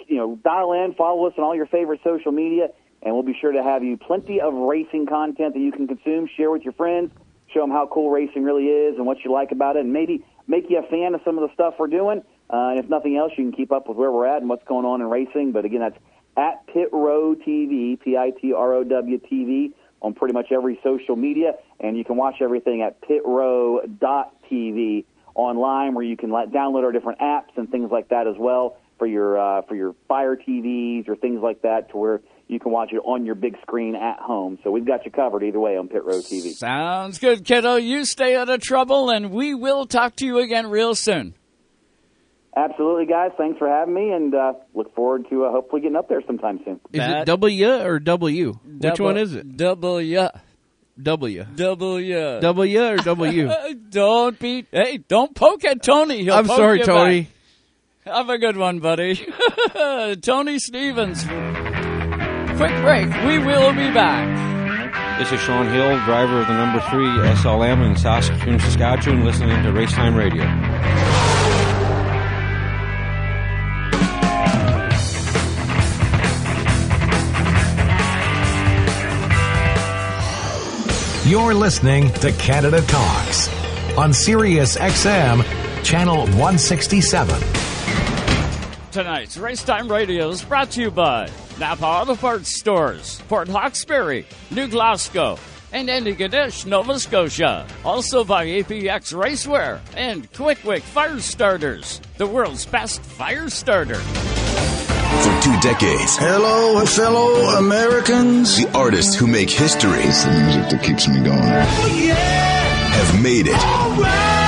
you know, dial in, follow us on all your favorite social media. And we'll be sure to have you plenty of racing content that you can consume, share with your friends, show them how cool racing really is and what you like about it, and maybe make you a fan of some of the stuff we're doing. And if nothing else, you can keep up with where we're at and what's going on in racing. But, again, that's at Pit Row TV, PITROW TV, on pretty much every social media. And you can watch everything at pitrow.tv online, where you can download our different apps and things like that as well for your Fire TVs or things like that, to where you can watch it on your big screen at home. So we've got you covered either way on Pit Row TV. Sounds good, kiddo. You stay out of trouble, and we will talk to you again real soon. Absolutely, guys. Thanks for having me, and look forward to hopefully getting up there sometime soon. Is it W or W? Which one is it? W or W? Don't poke at Tony. I'm sorry, Tony. Back. Have a good one, buddy. Tony Stevens. Quick break. We will be back. This is Sean Hill, driver of the number 3 SLM in Saskatoon, Saskatchewan, listening to Racetime Radio. You're listening to Canada Talks on Sirius XM, Channel 167. Tonight's Racetime Radio is brought to you by Napa Auto Parts Stores, Port Hawkesbury, New Glasgow, and Antigonish, Nova Scotia. Also by APX Racewear and Quickwick Fire Starters, the world's best fire starter. For 2 decades. Hello, fellow Americans. The artists who make history. It's the music that keeps me going. Oh, yeah. Have made it. All right.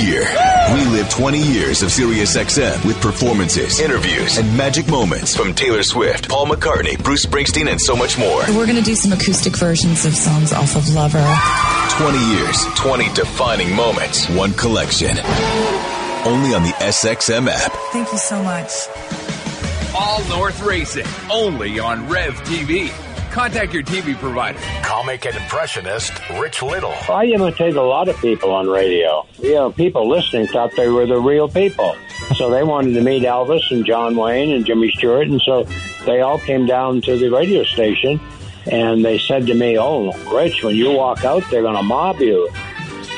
You're here. Woo! Relive 20 years of Sirius XM with performances, interviews, and magic moments from Taylor Swift, Paul McCartney, Bruce Springsteen, and so much more. We're going to do some acoustic versions of songs off of Lover. 20 years, 20 defining moments, one collection. Only on the SXM app. Thank you so much. All North Racing, only on Rev TV. Contact your TV provider. Comic and impressionist Rich Little. I imitate a lot of people on radio. You know, people listening thought they were the real people. So they wanted to meet Elvis and John Wayne and Jimmy Stewart. And so they all came down to the radio station and they said to me, "Oh, Rich, when you walk out, they're going to mob you."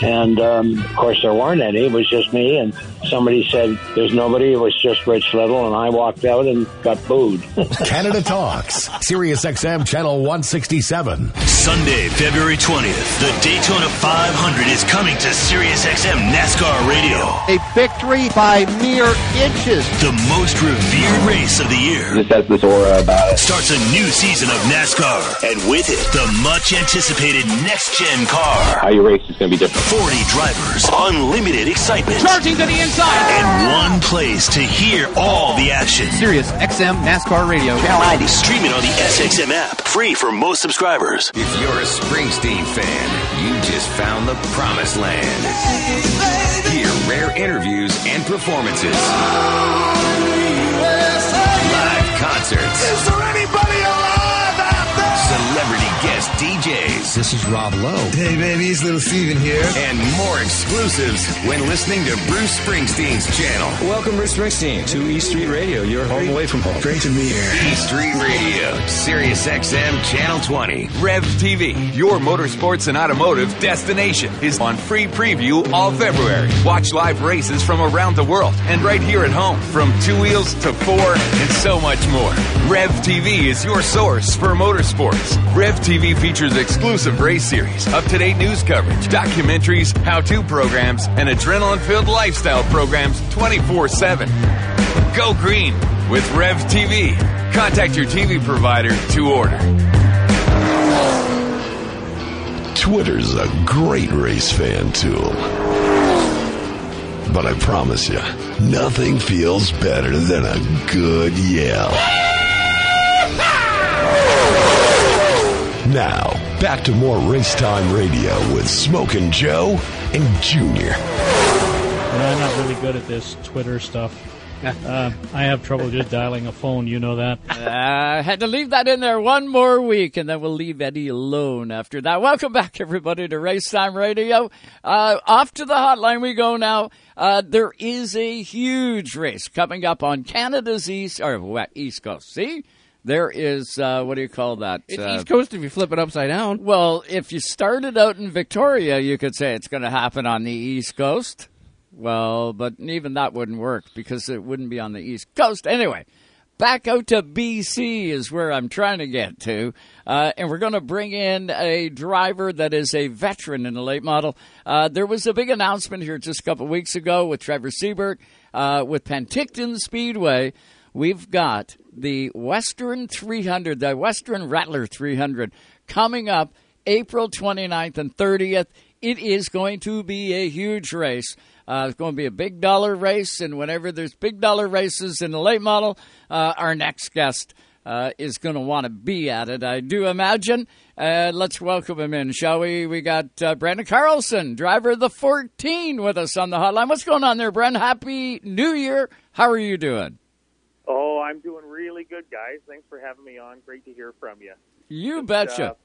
And, of course, there weren't any. It was just me. And somebody said, there's nobody, it was just Rich Little, and I walked out and got booed. Canada Talks, Sirius XM Channel 167. Sunday, February 20th, the Daytona 500 is coming to Sirius XM NASCAR Radio. A victory by mere inches. The most revered race of the year. This has this aura about it. Starts a new season of NASCAR, and with it, the much-anticipated next-gen car. How you race is going to be different. 40 drivers, unlimited excitement. Charging to the inside. And one place to hear all the action. Sirius XM NASCAR Radio. Channel 90. Streaming on the SXM app. Free for most subscribers. If you're a Springsteen fan, you just found the promised land. Hey, hear rare interviews and performances. Live concerts. Is there anybody alive out there? Celebrity guest DJs. This is Rob Lowe. Hey, babies, Little Steven here. And more exclusives when listening to Bruce Springsteen's channel. Welcome, Bruce Springsteen, to E Street Radio, your home away from home. Great to be here. E Street Radio, Sirius XM Channel 20. Rev TV, your motorsports and automotive destination, is on free preview all February. Watch live races from around the world and right here at home, from two wheels to four and so much more. Rev TV is your source for motorsports. Rev TV features exclusive race series, up-to-date news coverage, documentaries, how-to programs, and adrenaline-filled lifestyle programs 24/7. Go green with Rev TV. Contact your TV provider to order. Twitter's a great race fan tool. But I promise you, nothing feels better than a good yell. Now, back to more Race Time Radio with Smokin' Joe and Junior. And I'm not really good at this Twitter stuff. I have trouble just dialing a phone, you know that. I had to leave that in there one more week, and then we'll leave Eddie alone after that. Welcome back, everybody, to Race Time Radio. Off to the hotline we go now. There is a huge race coming up on Canada's East Coast, see? There is, what do you call that? It's East Coast if you flip it upside down. Well, if you started out in Victoria, you could say it's going to happen on the East Coast. Well, but even that wouldn't work because it wouldn't be on the East Coast. Anyway, back out to BC is where I'm trying to get to. And we're going to bring in a driver that is a veteran in the late model. There was a big announcement here just a couple of weeks ago with Trevor Siebert, with Penticton Speedway. We've got the Western 300, the Western Rattler 300, coming up April 29th and 30th. It is going to be a huge race. It's going to be a big dollar race, and whenever there's big dollar races in the late model, our next guest is going to want to be at it, I do imagine. Let's welcome him in, shall we? We got Brandon Carlson, driver of the 14, with us on the hotline. What's going on there, Brandon? Happy New Year. How are you doing? Oh, I'm doing really good, guys. Thanks for having me on. Great to hear from you. You betcha.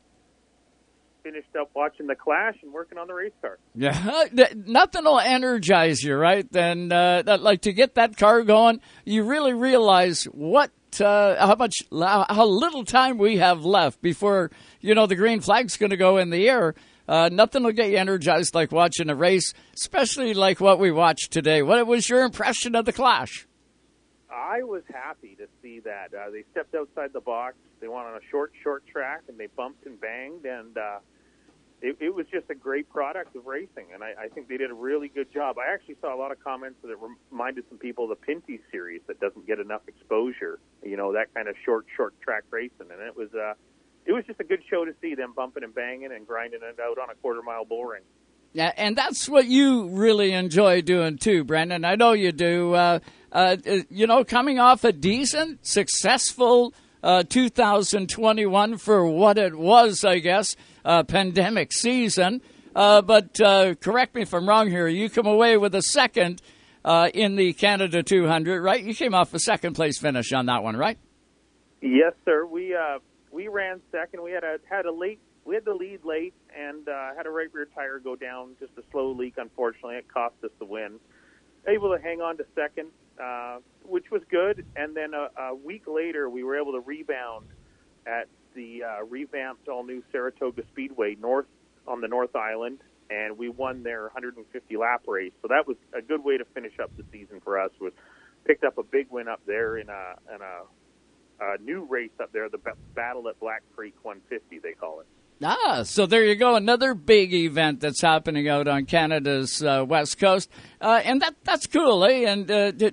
Finished up watching the Clash and working on the race car. Yeah, nothing will energize you, right? Then, like to get that car going, you really realize what, how little time we have left before you know the green flag's going to go in the air. Nothing will get you energized like watching a race, especially like what we watched today. What was your impression of the Clash? I was happy to see that. They stepped outside the box. They went on a short track, and they bumped and banged, and it was just a great product of racing, and I think they did a really good job. I actually saw a lot of comments that reminded some people of the Pinty series that doesn't get enough exposure, you know, that kind of short track racing, and it was just a good show to see them bumping and banging and grinding it out on a quarter-mile bull ring. Yeah, and that's what you really enjoy doing too, Brandon. I know you do. You know, coming off a decent, successful 2021 for what it was, I guess, pandemic season. But correct me if I'm wrong here. You come away with a second in the Canada 200, right? You came off a second-place finish on that one, right? Yes, sir. We ran second. We had the lead late and had a right rear tire go down, just a slow leak, unfortunately. It cost us the win. Able to hang on to second, which was good. And then a week later, we were able to rebound at the revamped all-new Saratoga Speedway north on the North Island. and we won their 150-lap race. So that was a good way to finish up the season for us. We picked up a big win up there in a new race up there, the Battle at Black Creek 150, they call it. Ah, so there you go, another big event that's happening out on Canada's West Coast. And that's cool, eh? And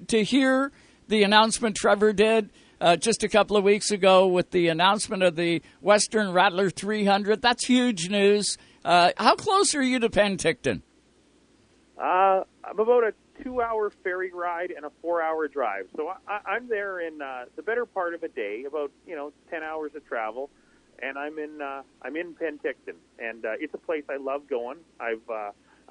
to hear the announcement Trevor did just a couple of weeks ago with the announcement of the Western Rattler 300, that's huge news. How close are you to Penticton? I'm about a 2-hour ferry ride and a 4-hour drive. So I'm there in the better part of a day, about 10 hours of travel. And I'm in Penticton, and it's a place I love going. I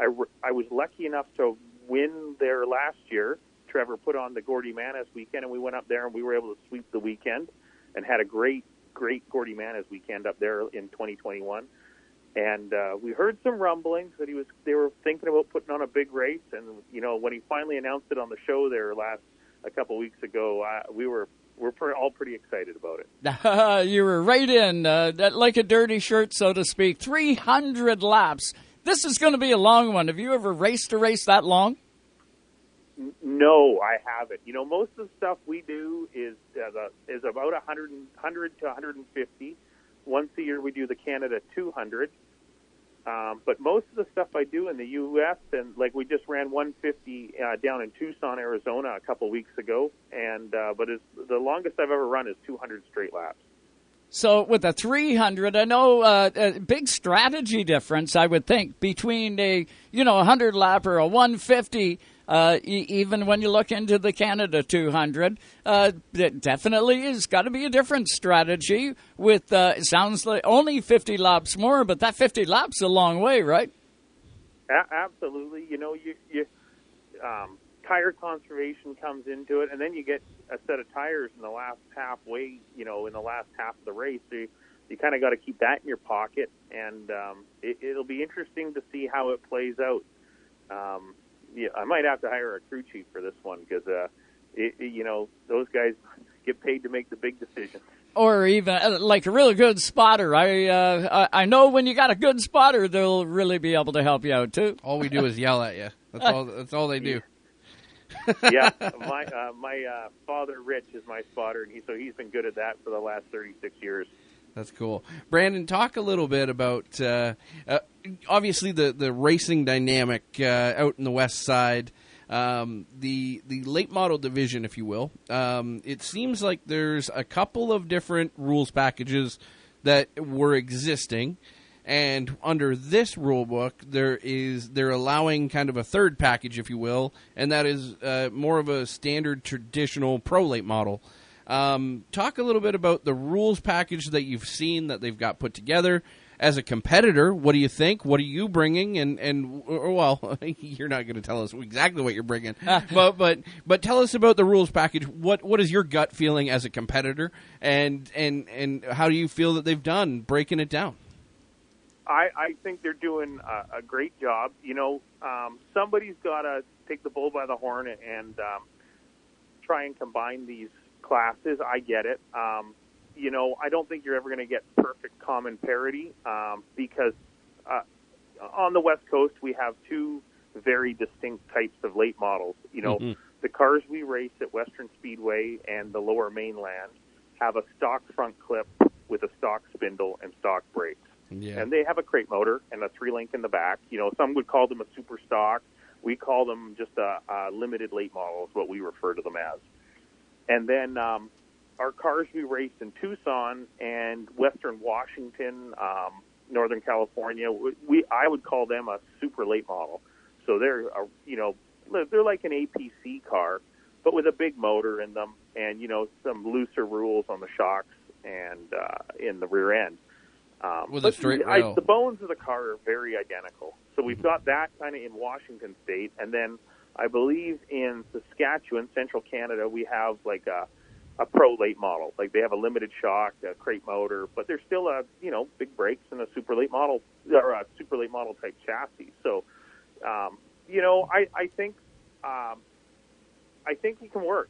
was lucky enough to win there last year. Trevor put on the Gordie Manis weekend, and we went up there, and we were able to sweep the weekend, and had a great Gordie Manis weekend up there in 2021. And we heard some rumblings that they were thinking about putting on a big race, and when he finally announced it on the show there a couple weeks ago, we're all pretty excited about it. You were right in, like a dirty shirt, so to speak. 300 laps. This is going to be a long one. Have you ever raced a race that long? No, I haven't. Most of the stuff we do is about 100 to 150. Once a year we do the Canada 200. But most of the stuff I do in the U.S., and we just ran 150 down in Tucson, Arizona, a couple weeks ago. And but the longest I've ever run is 200 straight laps. So with a 300, I know a big strategy difference, I would think, between a 100 lap or a 150. Even when you look into the Canada 200, it definitely has got to be a different strategy with, it sounds like only 50 laps more, but that 50 laps a long way, right? Absolutely. Tire conservation comes into it, and then you get a set of tires in the last halfway, in the last half of the race. So you kind of got to keep that in your pocket, and it'll be interesting to see how it plays out. Yeah, I might have to hire a crew chief for this one because, those guys get paid to make the big decisions. Or even like a really good spotter. I know when you got a good spotter, they'll really be able to help you out too. All we do is yell at you. That's all they do. Yeah, my father Rich is my spotter, and he's been good at that for the last 36 years. That's cool. Brandon, talk a little bit about, obviously, the racing dynamic out in the west side, the late model division, if you will. It seems like there's a couple of different rules packages that were existing, and under this rule book, they're allowing kind of a third package, if you will, and that is more of a standard traditional pro late model. Talk a little bit about the rules package that you've seen that they've got put together. As a competitor, what do you think? What are you bringing? And well, you're not going to tell us exactly what you're bringing, but tell us about the rules package. What is your gut feeling as a competitor, and how do you feel that they've done breaking it down? I think they're doing a great job. Somebody's got to take the bull by the horn and try and combine these classes. I get it. I don't think you're ever going to get perfect common parity because on the West Coast we have two very distinct types of late models. The cars we race at Western Speedway and the Lower Mainland have a stock front clip with a stock spindle and stock brakes. Yeah. And they have a crate motor and a 3-link in the back. Some would call them a super stock. We call them just a limited late model is what we refer to them as. And then our cars we raced in Tucson and Western Washington, Northern California, I would call them a super late model. So they're like an APC car, but with a big motor in them and, some looser rules on the shocks and in the rear end. With a straight rail. The bones of the car are very identical. So we've got that kind of in Washington State. And then I believe in Saskatchewan, Central Canada, we have like a pro late model. Like they have a limited shock, a crate motor, but there's still big brakes and a super late model or a super late model type chassis. So, I think it can work.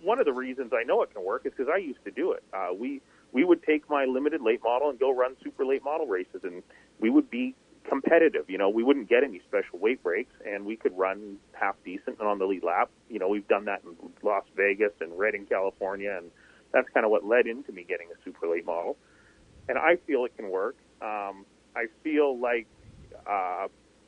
One of the reasons I know it can work is because I used to do it. We would take my limited late model and go run super late model races, and we would be competitive. You know, we wouldn't get any special weight breaks, and we could run half decent and on the lead lap. You know, we've done that in Las Vegas and Redding, California, and that's kind of what led into me getting a super late model. And I feel it can work. I feel like,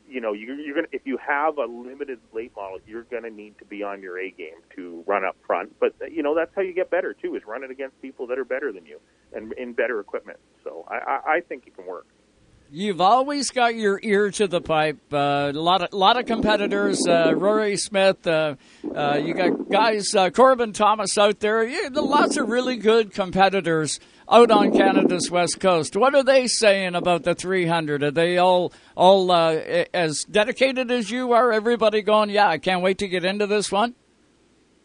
you know, you're gonna, if you have a limited late model, you're going to need to be on your A game to run up front. But, you know, that's how you get better, too, is running against people that are better than you and in better equipment. So I think it can work. You've always got your ear to the pipe. A lot of competitors. Rory Smith. You got guys. Corbin Thomas out there. Lots of really good competitors out on Canada's west coast. What are they saying about the 300? Are they all as dedicated as you are? Everybody going, yeah, I can't wait to get into this one.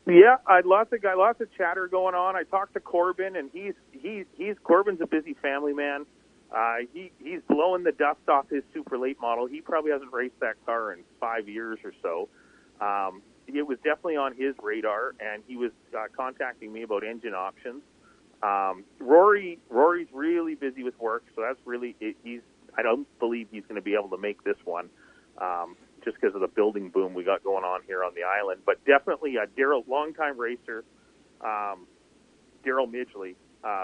Yeah, lots of chatter going on. I talked to Corbin, and Corbin's a busy family man. He's blowing the dust off his super late model. He probably hasn't raced that car in 5 years or so. It was definitely on his radar, and he was contacting me about engine options. Rory's really busy with work, so that's really it. I don't believe he's going to be able to make this one just because of the building boom we got going on here on the island. But definitely, Daryl, longtime racer, Daryl Midgley.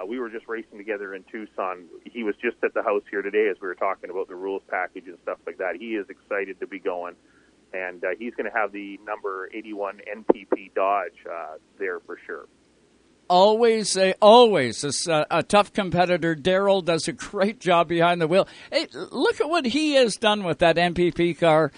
We were just racing together in Tucson. He was just at the house here today as we were talking about the rules package and stuff like that. He is excited to be going, and he's going to have the number 81 NPP Dodge there for sure. Always a tough competitor. Daryl does a great job behind the wheel. Hey, look at what he has done with that NPP car,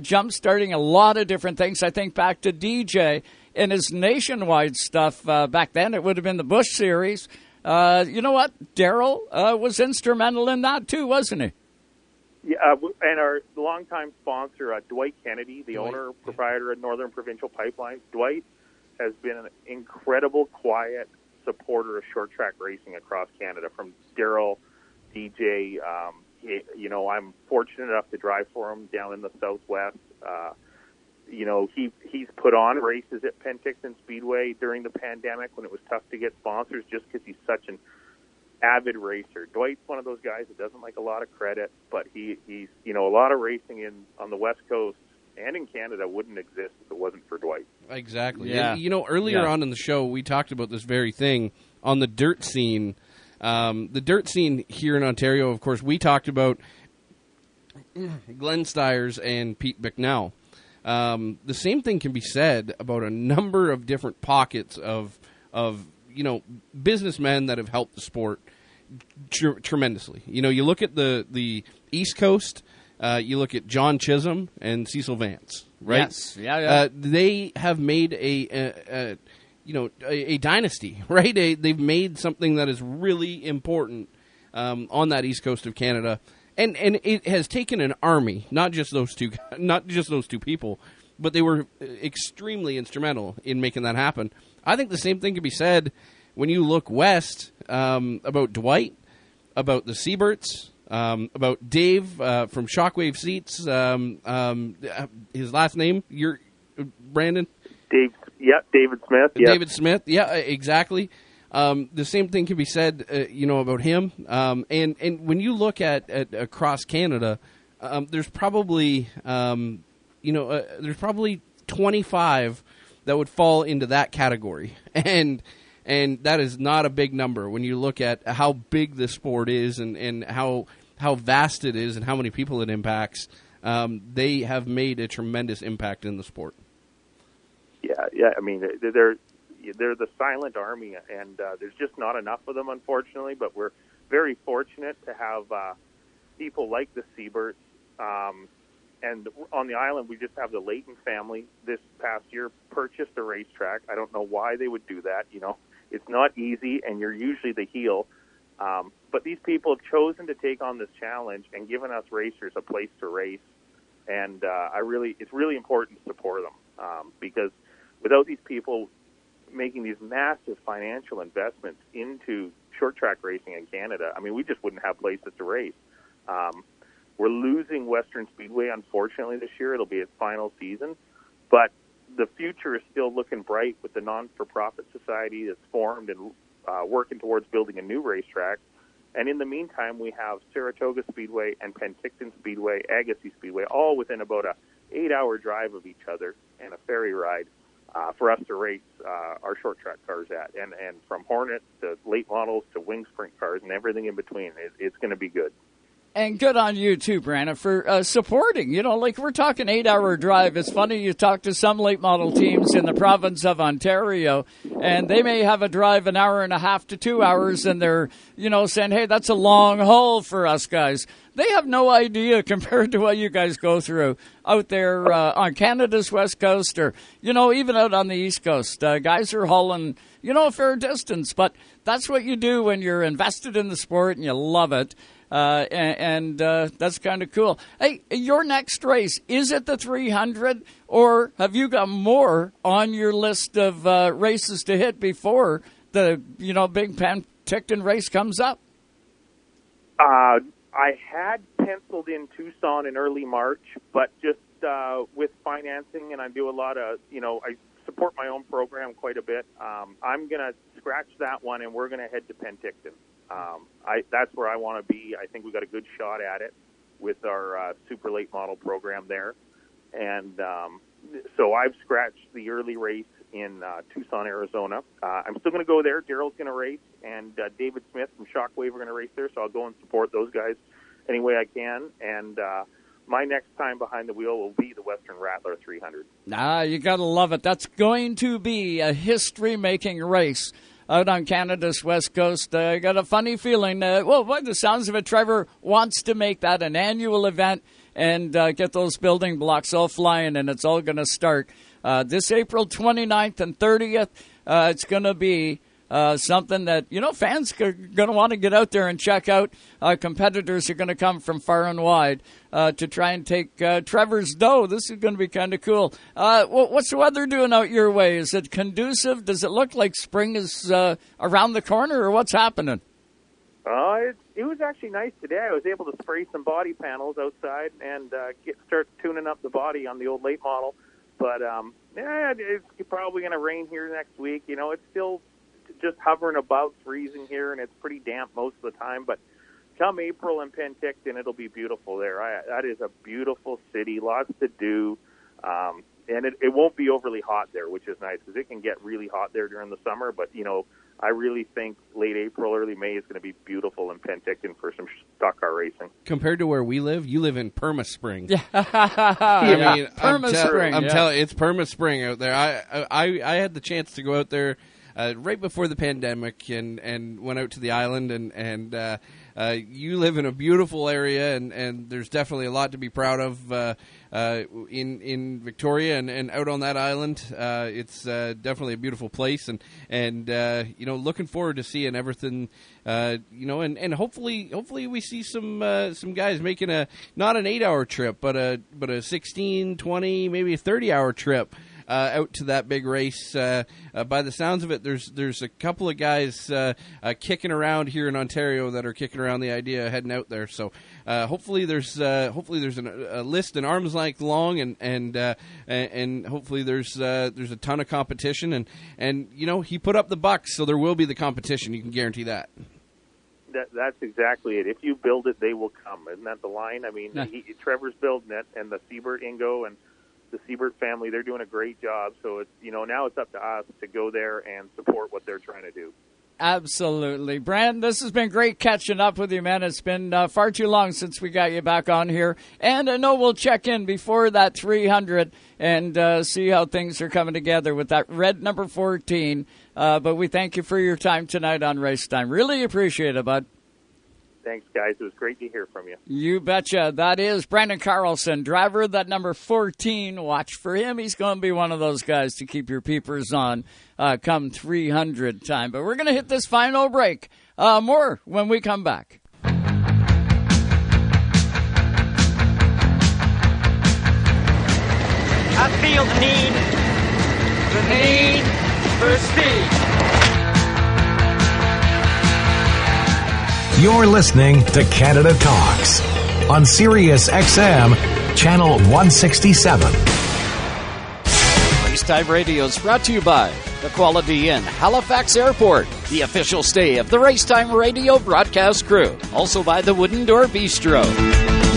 jump-starting a lot of different things. I think back to DJ. And his nationwide stuff back then, it would have been the Busch Series. You know what? Daryl was instrumental in that too, wasn't he? Yeah, and our longtime sponsor, Dwight Kennedy, the owner, proprietor of Northern Provincial Pipeline. Dwight has been an incredible, quiet supporter of short track racing across Canada. From Daryl, DJ, you know, I'm fortunate enough to drive for him down in the Southwest. You know, he's put on races at Penticton Speedway during the pandemic when it was tough to get sponsors just because he's such an avid racer. Dwight's one of those guys that doesn't like a lot of credit, but he's, you know, a lot of racing on the West Coast and in Canada wouldn't exist if it wasn't for Dwight. Exactly. Yeah. And, you know, earlier on in the show, we talked about this very thing on the dirt scene. The dirt scene here in Ontario, of course, we talked about Glenn Styres and Pete Bicknell. The same thing can be said about a number of different pockets of you know, businessmen that have helped the sport tremendously. You know, you look at the East Coast, you look at John Chisholm and Cecil Vance, right? Yes, yeah. They have made a you know, a dynasty, right? They've made something that is really important on that East Coast of Canada. And it has taken an army, not just those two people, but they were extremely instrumental in making that happen. I think the same thing can be said when you look west about Dwight, about the Sieberts, about Dave from Shockwave Seats. His last name, Brandon? Dave. Yeah, David Smith. Yeah. David Smith. Yeah, exactly. The same thing can be said, you know, about him. And when you look at across Canada, there's probably 25 that would fall into that category. And that is not a big number when you look at how big this sport is and how vast it is and how many people it impacts. They have made a tremendous impact in the sport. Yeah. I mean, they're the silent army, and there's just not enough of them, unfortunately. But we're very fortunate to have people like the Sieberts. And on the island, we just have the Leighton family this past year purchased a racetrack. I don't know why they would do that. You know, it's not easy, and you're usually the heel. But these people have chosen to take on this challenge and given us racers a place to race. And it's really important to support them because without these people making these massive financial investments into short track racing in Canada, I mean, we just wouldn't have places to race. We're losing Western Speedway, unfortunately, this year. It'll be its final season. But the future is still looking bright with the non-for-profit society that's formed and working towards building a new racetrack. And in the meantime, we have Saratoga Speedway and Penticton Speedway, Agassiz Speedway, all within about a 8-hour drive of each other and a ferry ride for us to race our short track cars at. And from Hornet to late models to wing sprint cars and everything in between, it's going to be good. And good on you, too, Brandon, for supporting. You know, like we're talking 8-hour drive. It's funny you talk to some late model teams in the province of Ontario, and they may have a drive an hour and a half to 2 hours, and they're, you know, saying, hey, that's a long haul for us guys. They have no idea compared to what you guys go through out there on Canada's west coast or, you know, even out on the east coast. Guys are hauling, you know, a fair distance, but that's what you do when you're invested in the sport and you love it. And that's kind of cool. Hey, your next race, is it the 300, or have you got more on your list of races to hit before the, you know, big Penticton race comes up? I had penciled in Tucson in early March, but just with financing, and I do a lot of, you know, I support my own program quite a bit. I'm going to scratch that one, and we're going to head to Penticton. That's where I want to be. I think we got a good shot at it with our super late model program there. And so I've scratched the early race in Tucson, Arizona. I'm still going to go there. Daryl's going to race, and David Smith from Shockwave are going to race there, so I'll go and support those guys any way I can. And my next time behind the wheel will be the Western Rattler 300. Ah, you got to love it. That's going to be a history-making race out on Canada's west coast. I got a funny feeling. Well, by the sounds of it, Trevor wants to make that an annual event and get those building blocks all flying, and it's all going to start this April 29th and 30th. It's going to be something that, you know, fans are going to want to get out there and check out. Competitors are going to come from far and wide to try and take Trevor's dough. This is going to be kind of cool. What's the weather doing out your way? Is it conducive? Does it look like spring is around the corner, or what's happening? It was actually nice today. I was able to spray some body panels outside and start tuning up the body on the old late model. But yeah, it's probably going to rain here next week. You know, it's still just hovering above freezing here, and it's pretty damp most of the time. But come April in Penticton, it'll be beautiful there. That is a beautiful city, lots to do. And it won't be overly hot there, which is nice, because it can get really hot there during the summer. But, you know, I really think late April, early May is going to be beautiful in Penticton for some stock car racing. Compared to where we live, you live in Perma Spring. Yeah. I mean, I'm telling you, it's Perma Spring out there. I had the chance to go out there right before the pandemic and went out to the island, and you live in a beautiful area, and there's definitely a lot to be proud of in Victoria and out on that island. It's definitely a beautiful place, and you know, looking forward to seeing everything, you know, and hopefully we see some guys making a not an 8-hour trip, but a 16, 20, maybe a 30-hour trip out to that big race. By the sounds of it, there's a couple of guys kicking around here in Ontario that are kicking around the idea of heading out there. So hopefully there's a list an arm's length long, and hopefully there's a ton of competition. And you know, he put up the bucks, so there will be the competition. You can guarantee that. That's exactly it. If you build it, they will come. Isn't that the line? I mean, Trevor's building it, and the Siebert Ingo and the Siebert family, they're doing a great job. So, it's, you know, now it's up to us to go there and support what they're trying to do. Absolutely. Brandon, this has been great catching up with you, man. It's been far too long since we got you back on here. And I know we'll check in before that 300 and see how things are coming together with that red number 14. But we thank you for your time tonight on Race Time. Really appreciate it, bud. Thanks, guys. It was great to hear from you. You betcha. That is Brandon Carlson, driver of that number 14. Watch for him. He's going to be one of those guys to keep your peepers on come 300 time. But we're going to hit this final break. More when we come back. I feel the need for speed. You're listening to Canada Talks on Sirius XM, Channel 167. Please Time Radio is brought to you by the Quality Inn Halifax Airport, the official stay of the Racetime Radio broadcast crew. Also by the Wooden Door Bistro.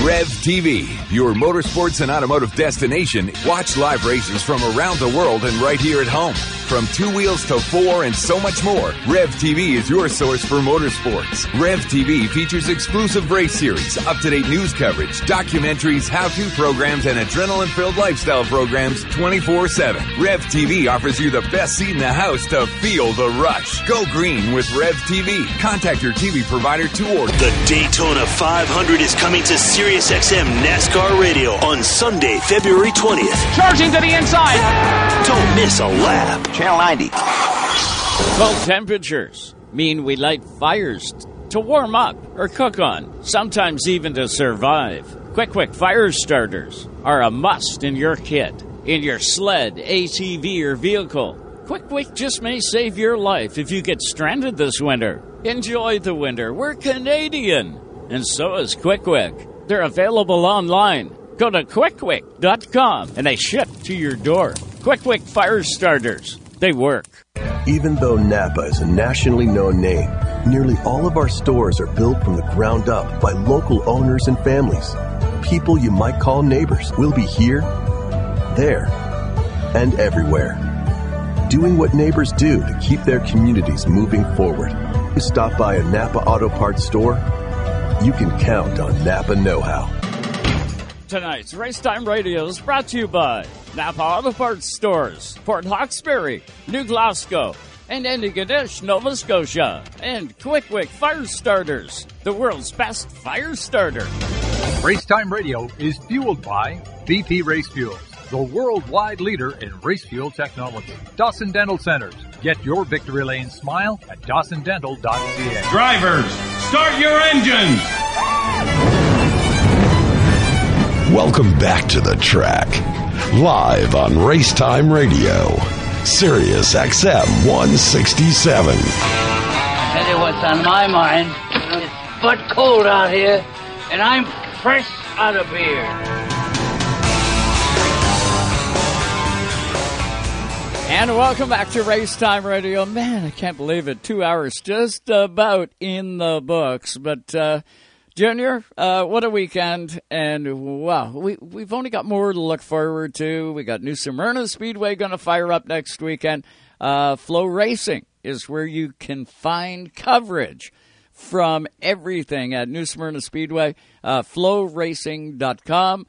Rev TV, your motorsports and automotive destination. Watch live races from around the world and right here at home. From two wheels to four and so much more, Rev TV is your source for motorsports. Rev TV features exclusive race series, up-to-date news coverage, documentaries, how-to programs, and adrenaline-filled lifestyle programs 24/7. Rev TV offers you the best seat in the house to feel the rush. Go green with Rev TV. Contact your TV provider to order. The Daytona 500 is coming to Sirius XM NASCAR Radio on Sunday, February 20th. Charging to the inside. Don't miss a lap. Channel 90. Cold temperatures mean we light fires to warm up or cook on, sometimes even to survive. Quick fire starters are a must in your kit, in your sled, ATV, or vehicle. Quick just may save your life if you get stranded this winter. Enjoy the winter. We're Canadian, and so is Quick. They're available online. Go to quickwick.com and they ship to your door. Quick fire starters. They work. Even though Napa is a nationally known name, nearly all of our stores are built from the ground up by local owners and families. People you might call neighbors will be here, there, and everywhere. Doing what neighbors do to keep their communities moving forward. You stop by a Napa Auto Parts store, you can count on Napa know-how. Tonight's Racetime Radio is brought to you by Napa Auto Parts Stores, Port Hawkesbury, New Glasgow, and Antigonish, Nova Scotia, and Quick Fire Starters, the world's best fire starter. Racetime Radio is fueled by BP Race Fuels, the worldwide leader in race fuel technology. Dawson Dental Centers. Get your victory lane smile at dawsondental.ca. Drivers, start your engines! Welcome back to the track. Live on Racetime Radio, Sirius XM 167. I tell you what's on my mind. It's butt cold out here, and I'm fresh out of beer. And welcome back to Racetime Radio. Man, I can't believe it. 2 hours just about in the books. But, Junior, what a weekend. And, wow, we've only got more to look forward to. We got New Smyrna Speedway going to fire up next weekend. Flow Racing is where you can find coverage from everything at New Smyrna Speedway. Flowracing.com.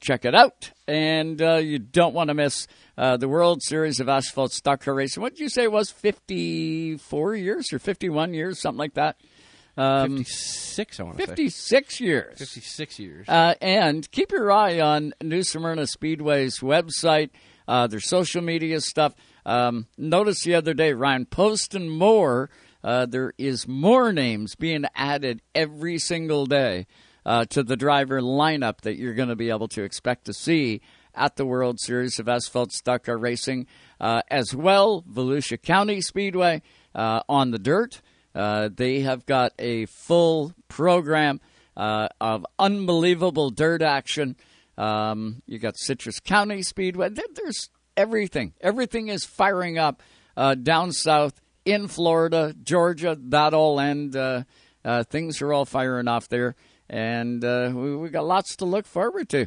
Check it out. And you don't want to miss the World Series of Asphalt Stock Car Racing. What did you say it was, 54 years or 51 years, something like that? 56, I want to say. 56 years. And keep your eye on New Smyrna Speedway's website, their social media stuff. Notice the other day, Ryan Post and more, there is more names being added every single day to the driver lineup that you're going to be able to expect to see at the World Series of Asphalt Stock Car Racing, as well. Volusia County Speedway on the dirt. They have got a full program of unbelievable dirt action. You got Citrus County Speedway. There's everything. Everything is firing up down south in Florida, Georgia, that all end. Things are all firing off there. And we got lots to look forward to.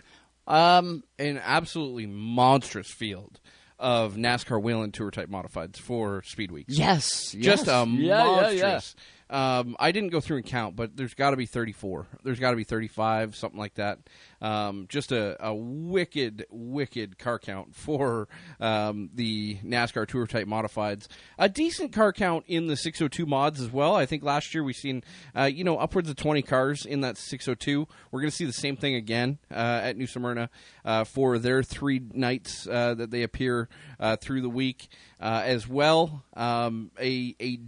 An absolutely monstrous field of NASCAR Wheel and Tour type modifieds for Speed Weeks. Yes. Just a monstrous. Yeah. I didn't go through and count, but there's got to be 34. There's got to be 35, something like that. Just a wicked car count for the NASCAR Tour type modifieds. A decent car count in the 602 mods as well. I think last year we've seen upwards of 20 cars in that 602. We're going to see the same thing again at New Smyrna for their 3 nights that they appear through the week. As well, a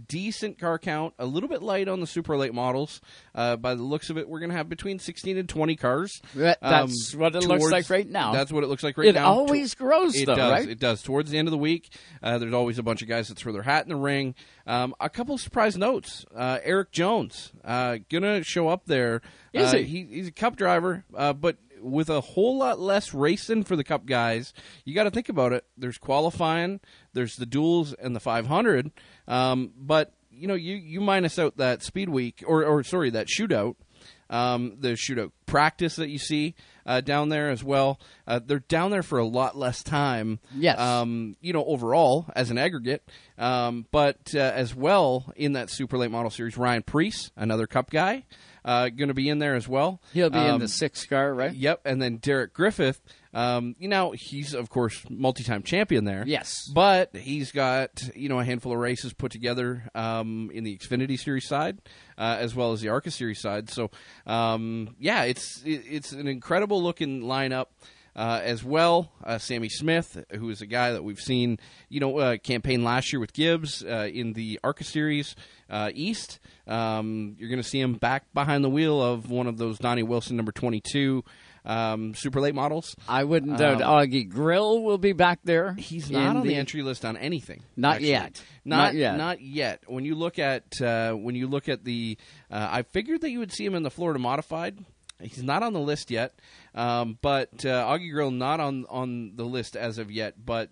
decent car count, a little bit light on the super late models. By the looks of it, we're going to have between 16 and 20 cars. That's what it looks like right now. That's what it looks like right now. It always grows, though, right? It does. Towards the end of the week, there's always a bunch of guys that throw their hat in the ring. A couple of surprise notes. Eric Jones, going to show up there. Is he? He's a Cup driver, but with a whole lot less racing for the Cup guys. You got to think about it. There's qualifying, there's the duels, and the 500. But you know, you minus out that speed week, or sorry, that shootout. The shootout practice that you see down there as well. They're down there for a lot less time. Yes. You know, overall as an aggregate. But as well in that Super Late Model Series, Ryan Preece, another Cup guy, going to be in there as well. He'll be in the sixth car, right? Yep. And then Derek Griffith. You know, he's, of course, multi-time champion there. Yes. But he's got, you know, a handful of races put together in the Xfinity Series side as well as the ARCA Series side. So, yeah, it's an incredible-looking lineup as well. Sammy Smith, who is a guy that we've seen, you know, campaign last year with Gibbs in the ARCA Series East. You're going to see him back behind the wheel of one of those Donnie Wilson number 22 super late models. I wouldn't doubt Augie Grill will be back there. He's not on the entry list on anything. Not yet. Not yet. When you look at the, I figured that you would see him in the Florida Modified. He's not on the list yet. But Augie Grill not on the list as of yet. But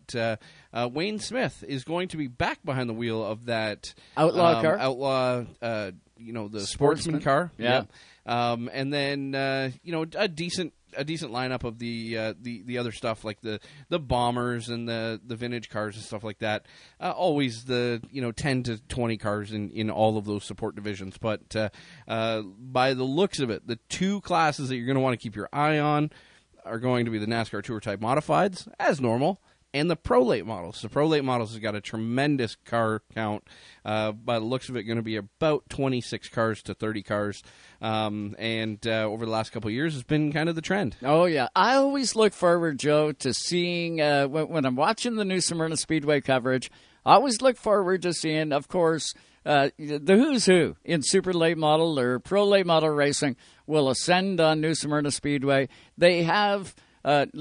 Wayne Smith is going to be back behind the wheel of that outlaw car. You know, the sportsman car. Yeah. And then, you know, a decent lineup of the other stuff, like the bombers and the vintage cars and stuff like that. Always the, you know, 10 to 20 cars in all of those support divisions. But by the looks of it, the two classes that you're going to want to keep your eye on are going to be the NASCAR Tour Type Modifieds, as normal, and the Pro Late Models. The Pro Late Models has got a tremendous car count. By the looks of it, going to be about 26 cars to 30 cars. And over the last couple of years, it's been kind of the trend. Oh, yeah. I always look forward, Joe, to seeing, when I'm watching the New Smyrna Speedway coverage, I always look forward to seeing, of course, the who's who in Super Late Model or Pro Late Model racing will ascend on New Smyrna Speedway. They have, with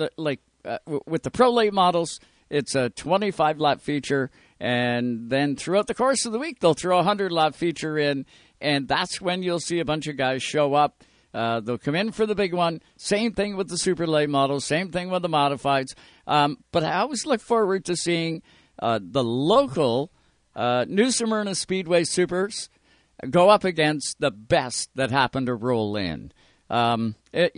the Pro Late Models, it's a 25-lap feature, and then throughout the course of the week, they'll throw a 100-lap feature in, and that's when you'll see a bunch of guys show up. They'll come in for the big one. Same thing with the Super Late Models, same thing with the Modifieds. But I always look forward to seeing the local New Smyrna Speedway Supers go up against the best that happen to roll in. It's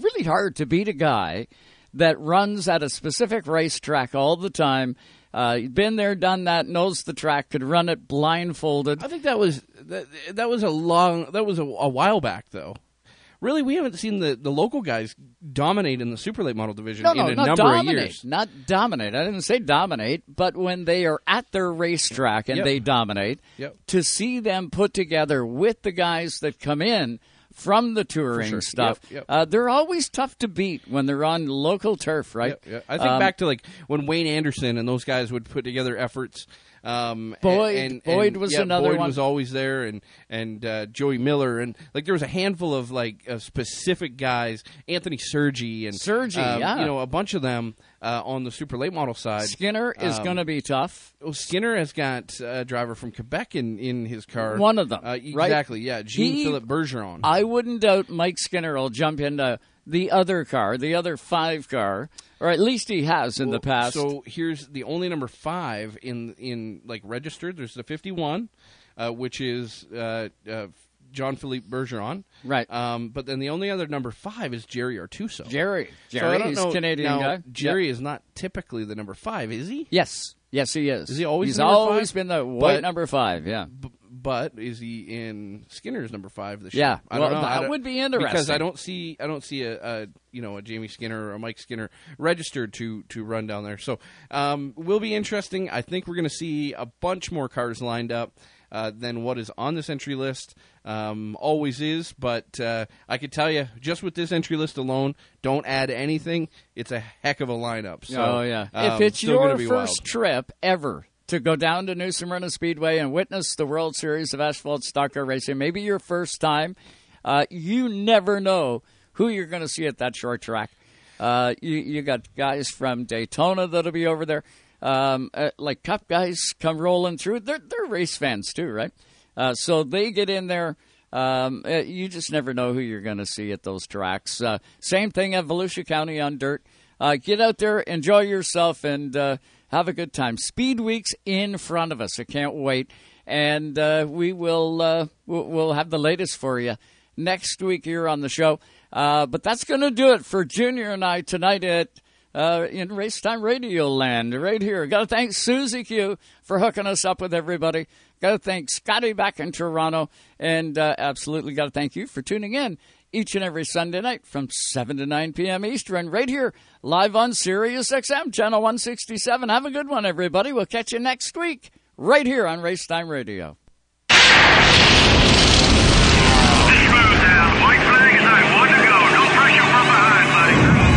really hard to beat a guy that runs at a specific racetrack all the time. Been there, done that, knows the track, could run it blindfolded. I think that was a while back though. Really, we haven't seen the local guys dominate in the Super Late Model division in a number of years. Not dominate. I didn't say dominate, but when they are at their racetrack and they dominate, to see them put together with the guys that come in from the touring stuff, they're always tough to beat when they're on local turf, right? Yep. I think back to like when Wayne Anderson and those guys would put together efforts. Boyd one was always there, and Joey Miller, and like there was a handful of specific guys, Anthony Sergi and you know, a bunch of them on the super late model side. Skinner is going to be tough. Well, Skinner has got a driver from Quebec in his car. One of them, right? Exactly. Yeah, Jean-Philippe Bergeron. I wouldn't doubt Mike Skinner will jump into the other car, the other 5 car, or at least he has in the past. So here's the only number 5 in like registered. There's the 51, which is Jean-Philippe Bergeron, right? But then the only other number 5 is Jerry Artuso. Jerry, so he's Canadian guy. Jerry is not typically the number 5, is he? Yes, he is. Is he always? He's always been the white number 5. Yeah. But is he in Skinner's number 5 this year? Yeah, I don't know. That would be interesting because I don't see a Jamie Skinner or a Mike Skinner registered to run down there. So will be interesting. I think we're going to see a bunch more cars lined up than what is on this entry list. Always is, but I could tell you just with this entry list alone, don't add anything. It's a heck of a lineup. So, if it's your first trip ever to go down to New Smyrna Speedway and witness the World Series of Asphalt Stock Car Racing, maybe your first time, you never know who you're going to see at that short track. You got guys from Daytona that'll be over there. Like Cup guys come rolling through. They're race fans too, right? So they get in there. You just never know who you're going to see at those tracks. Same thing at Volusia County on dirt. Get out there, enjoy yourself, and have a good time. Speed Week's in front of us. I can't wait. And we will we'll have the latest for you next week here on the show. But that's going to do it for Junior and I tonight at in Racetime Radio Land right here. Got to thank Susie Q for hooking us up with everybody. Got to thank Scotty back in Toronto. And absolutely got to thank you for tuning in each and every Sunday night from 7 to 9 p.m. Eastern right here live on Sirius XM Channel 167. Have a good one, everybody. We'll catch you next week right here on Racetime Radio.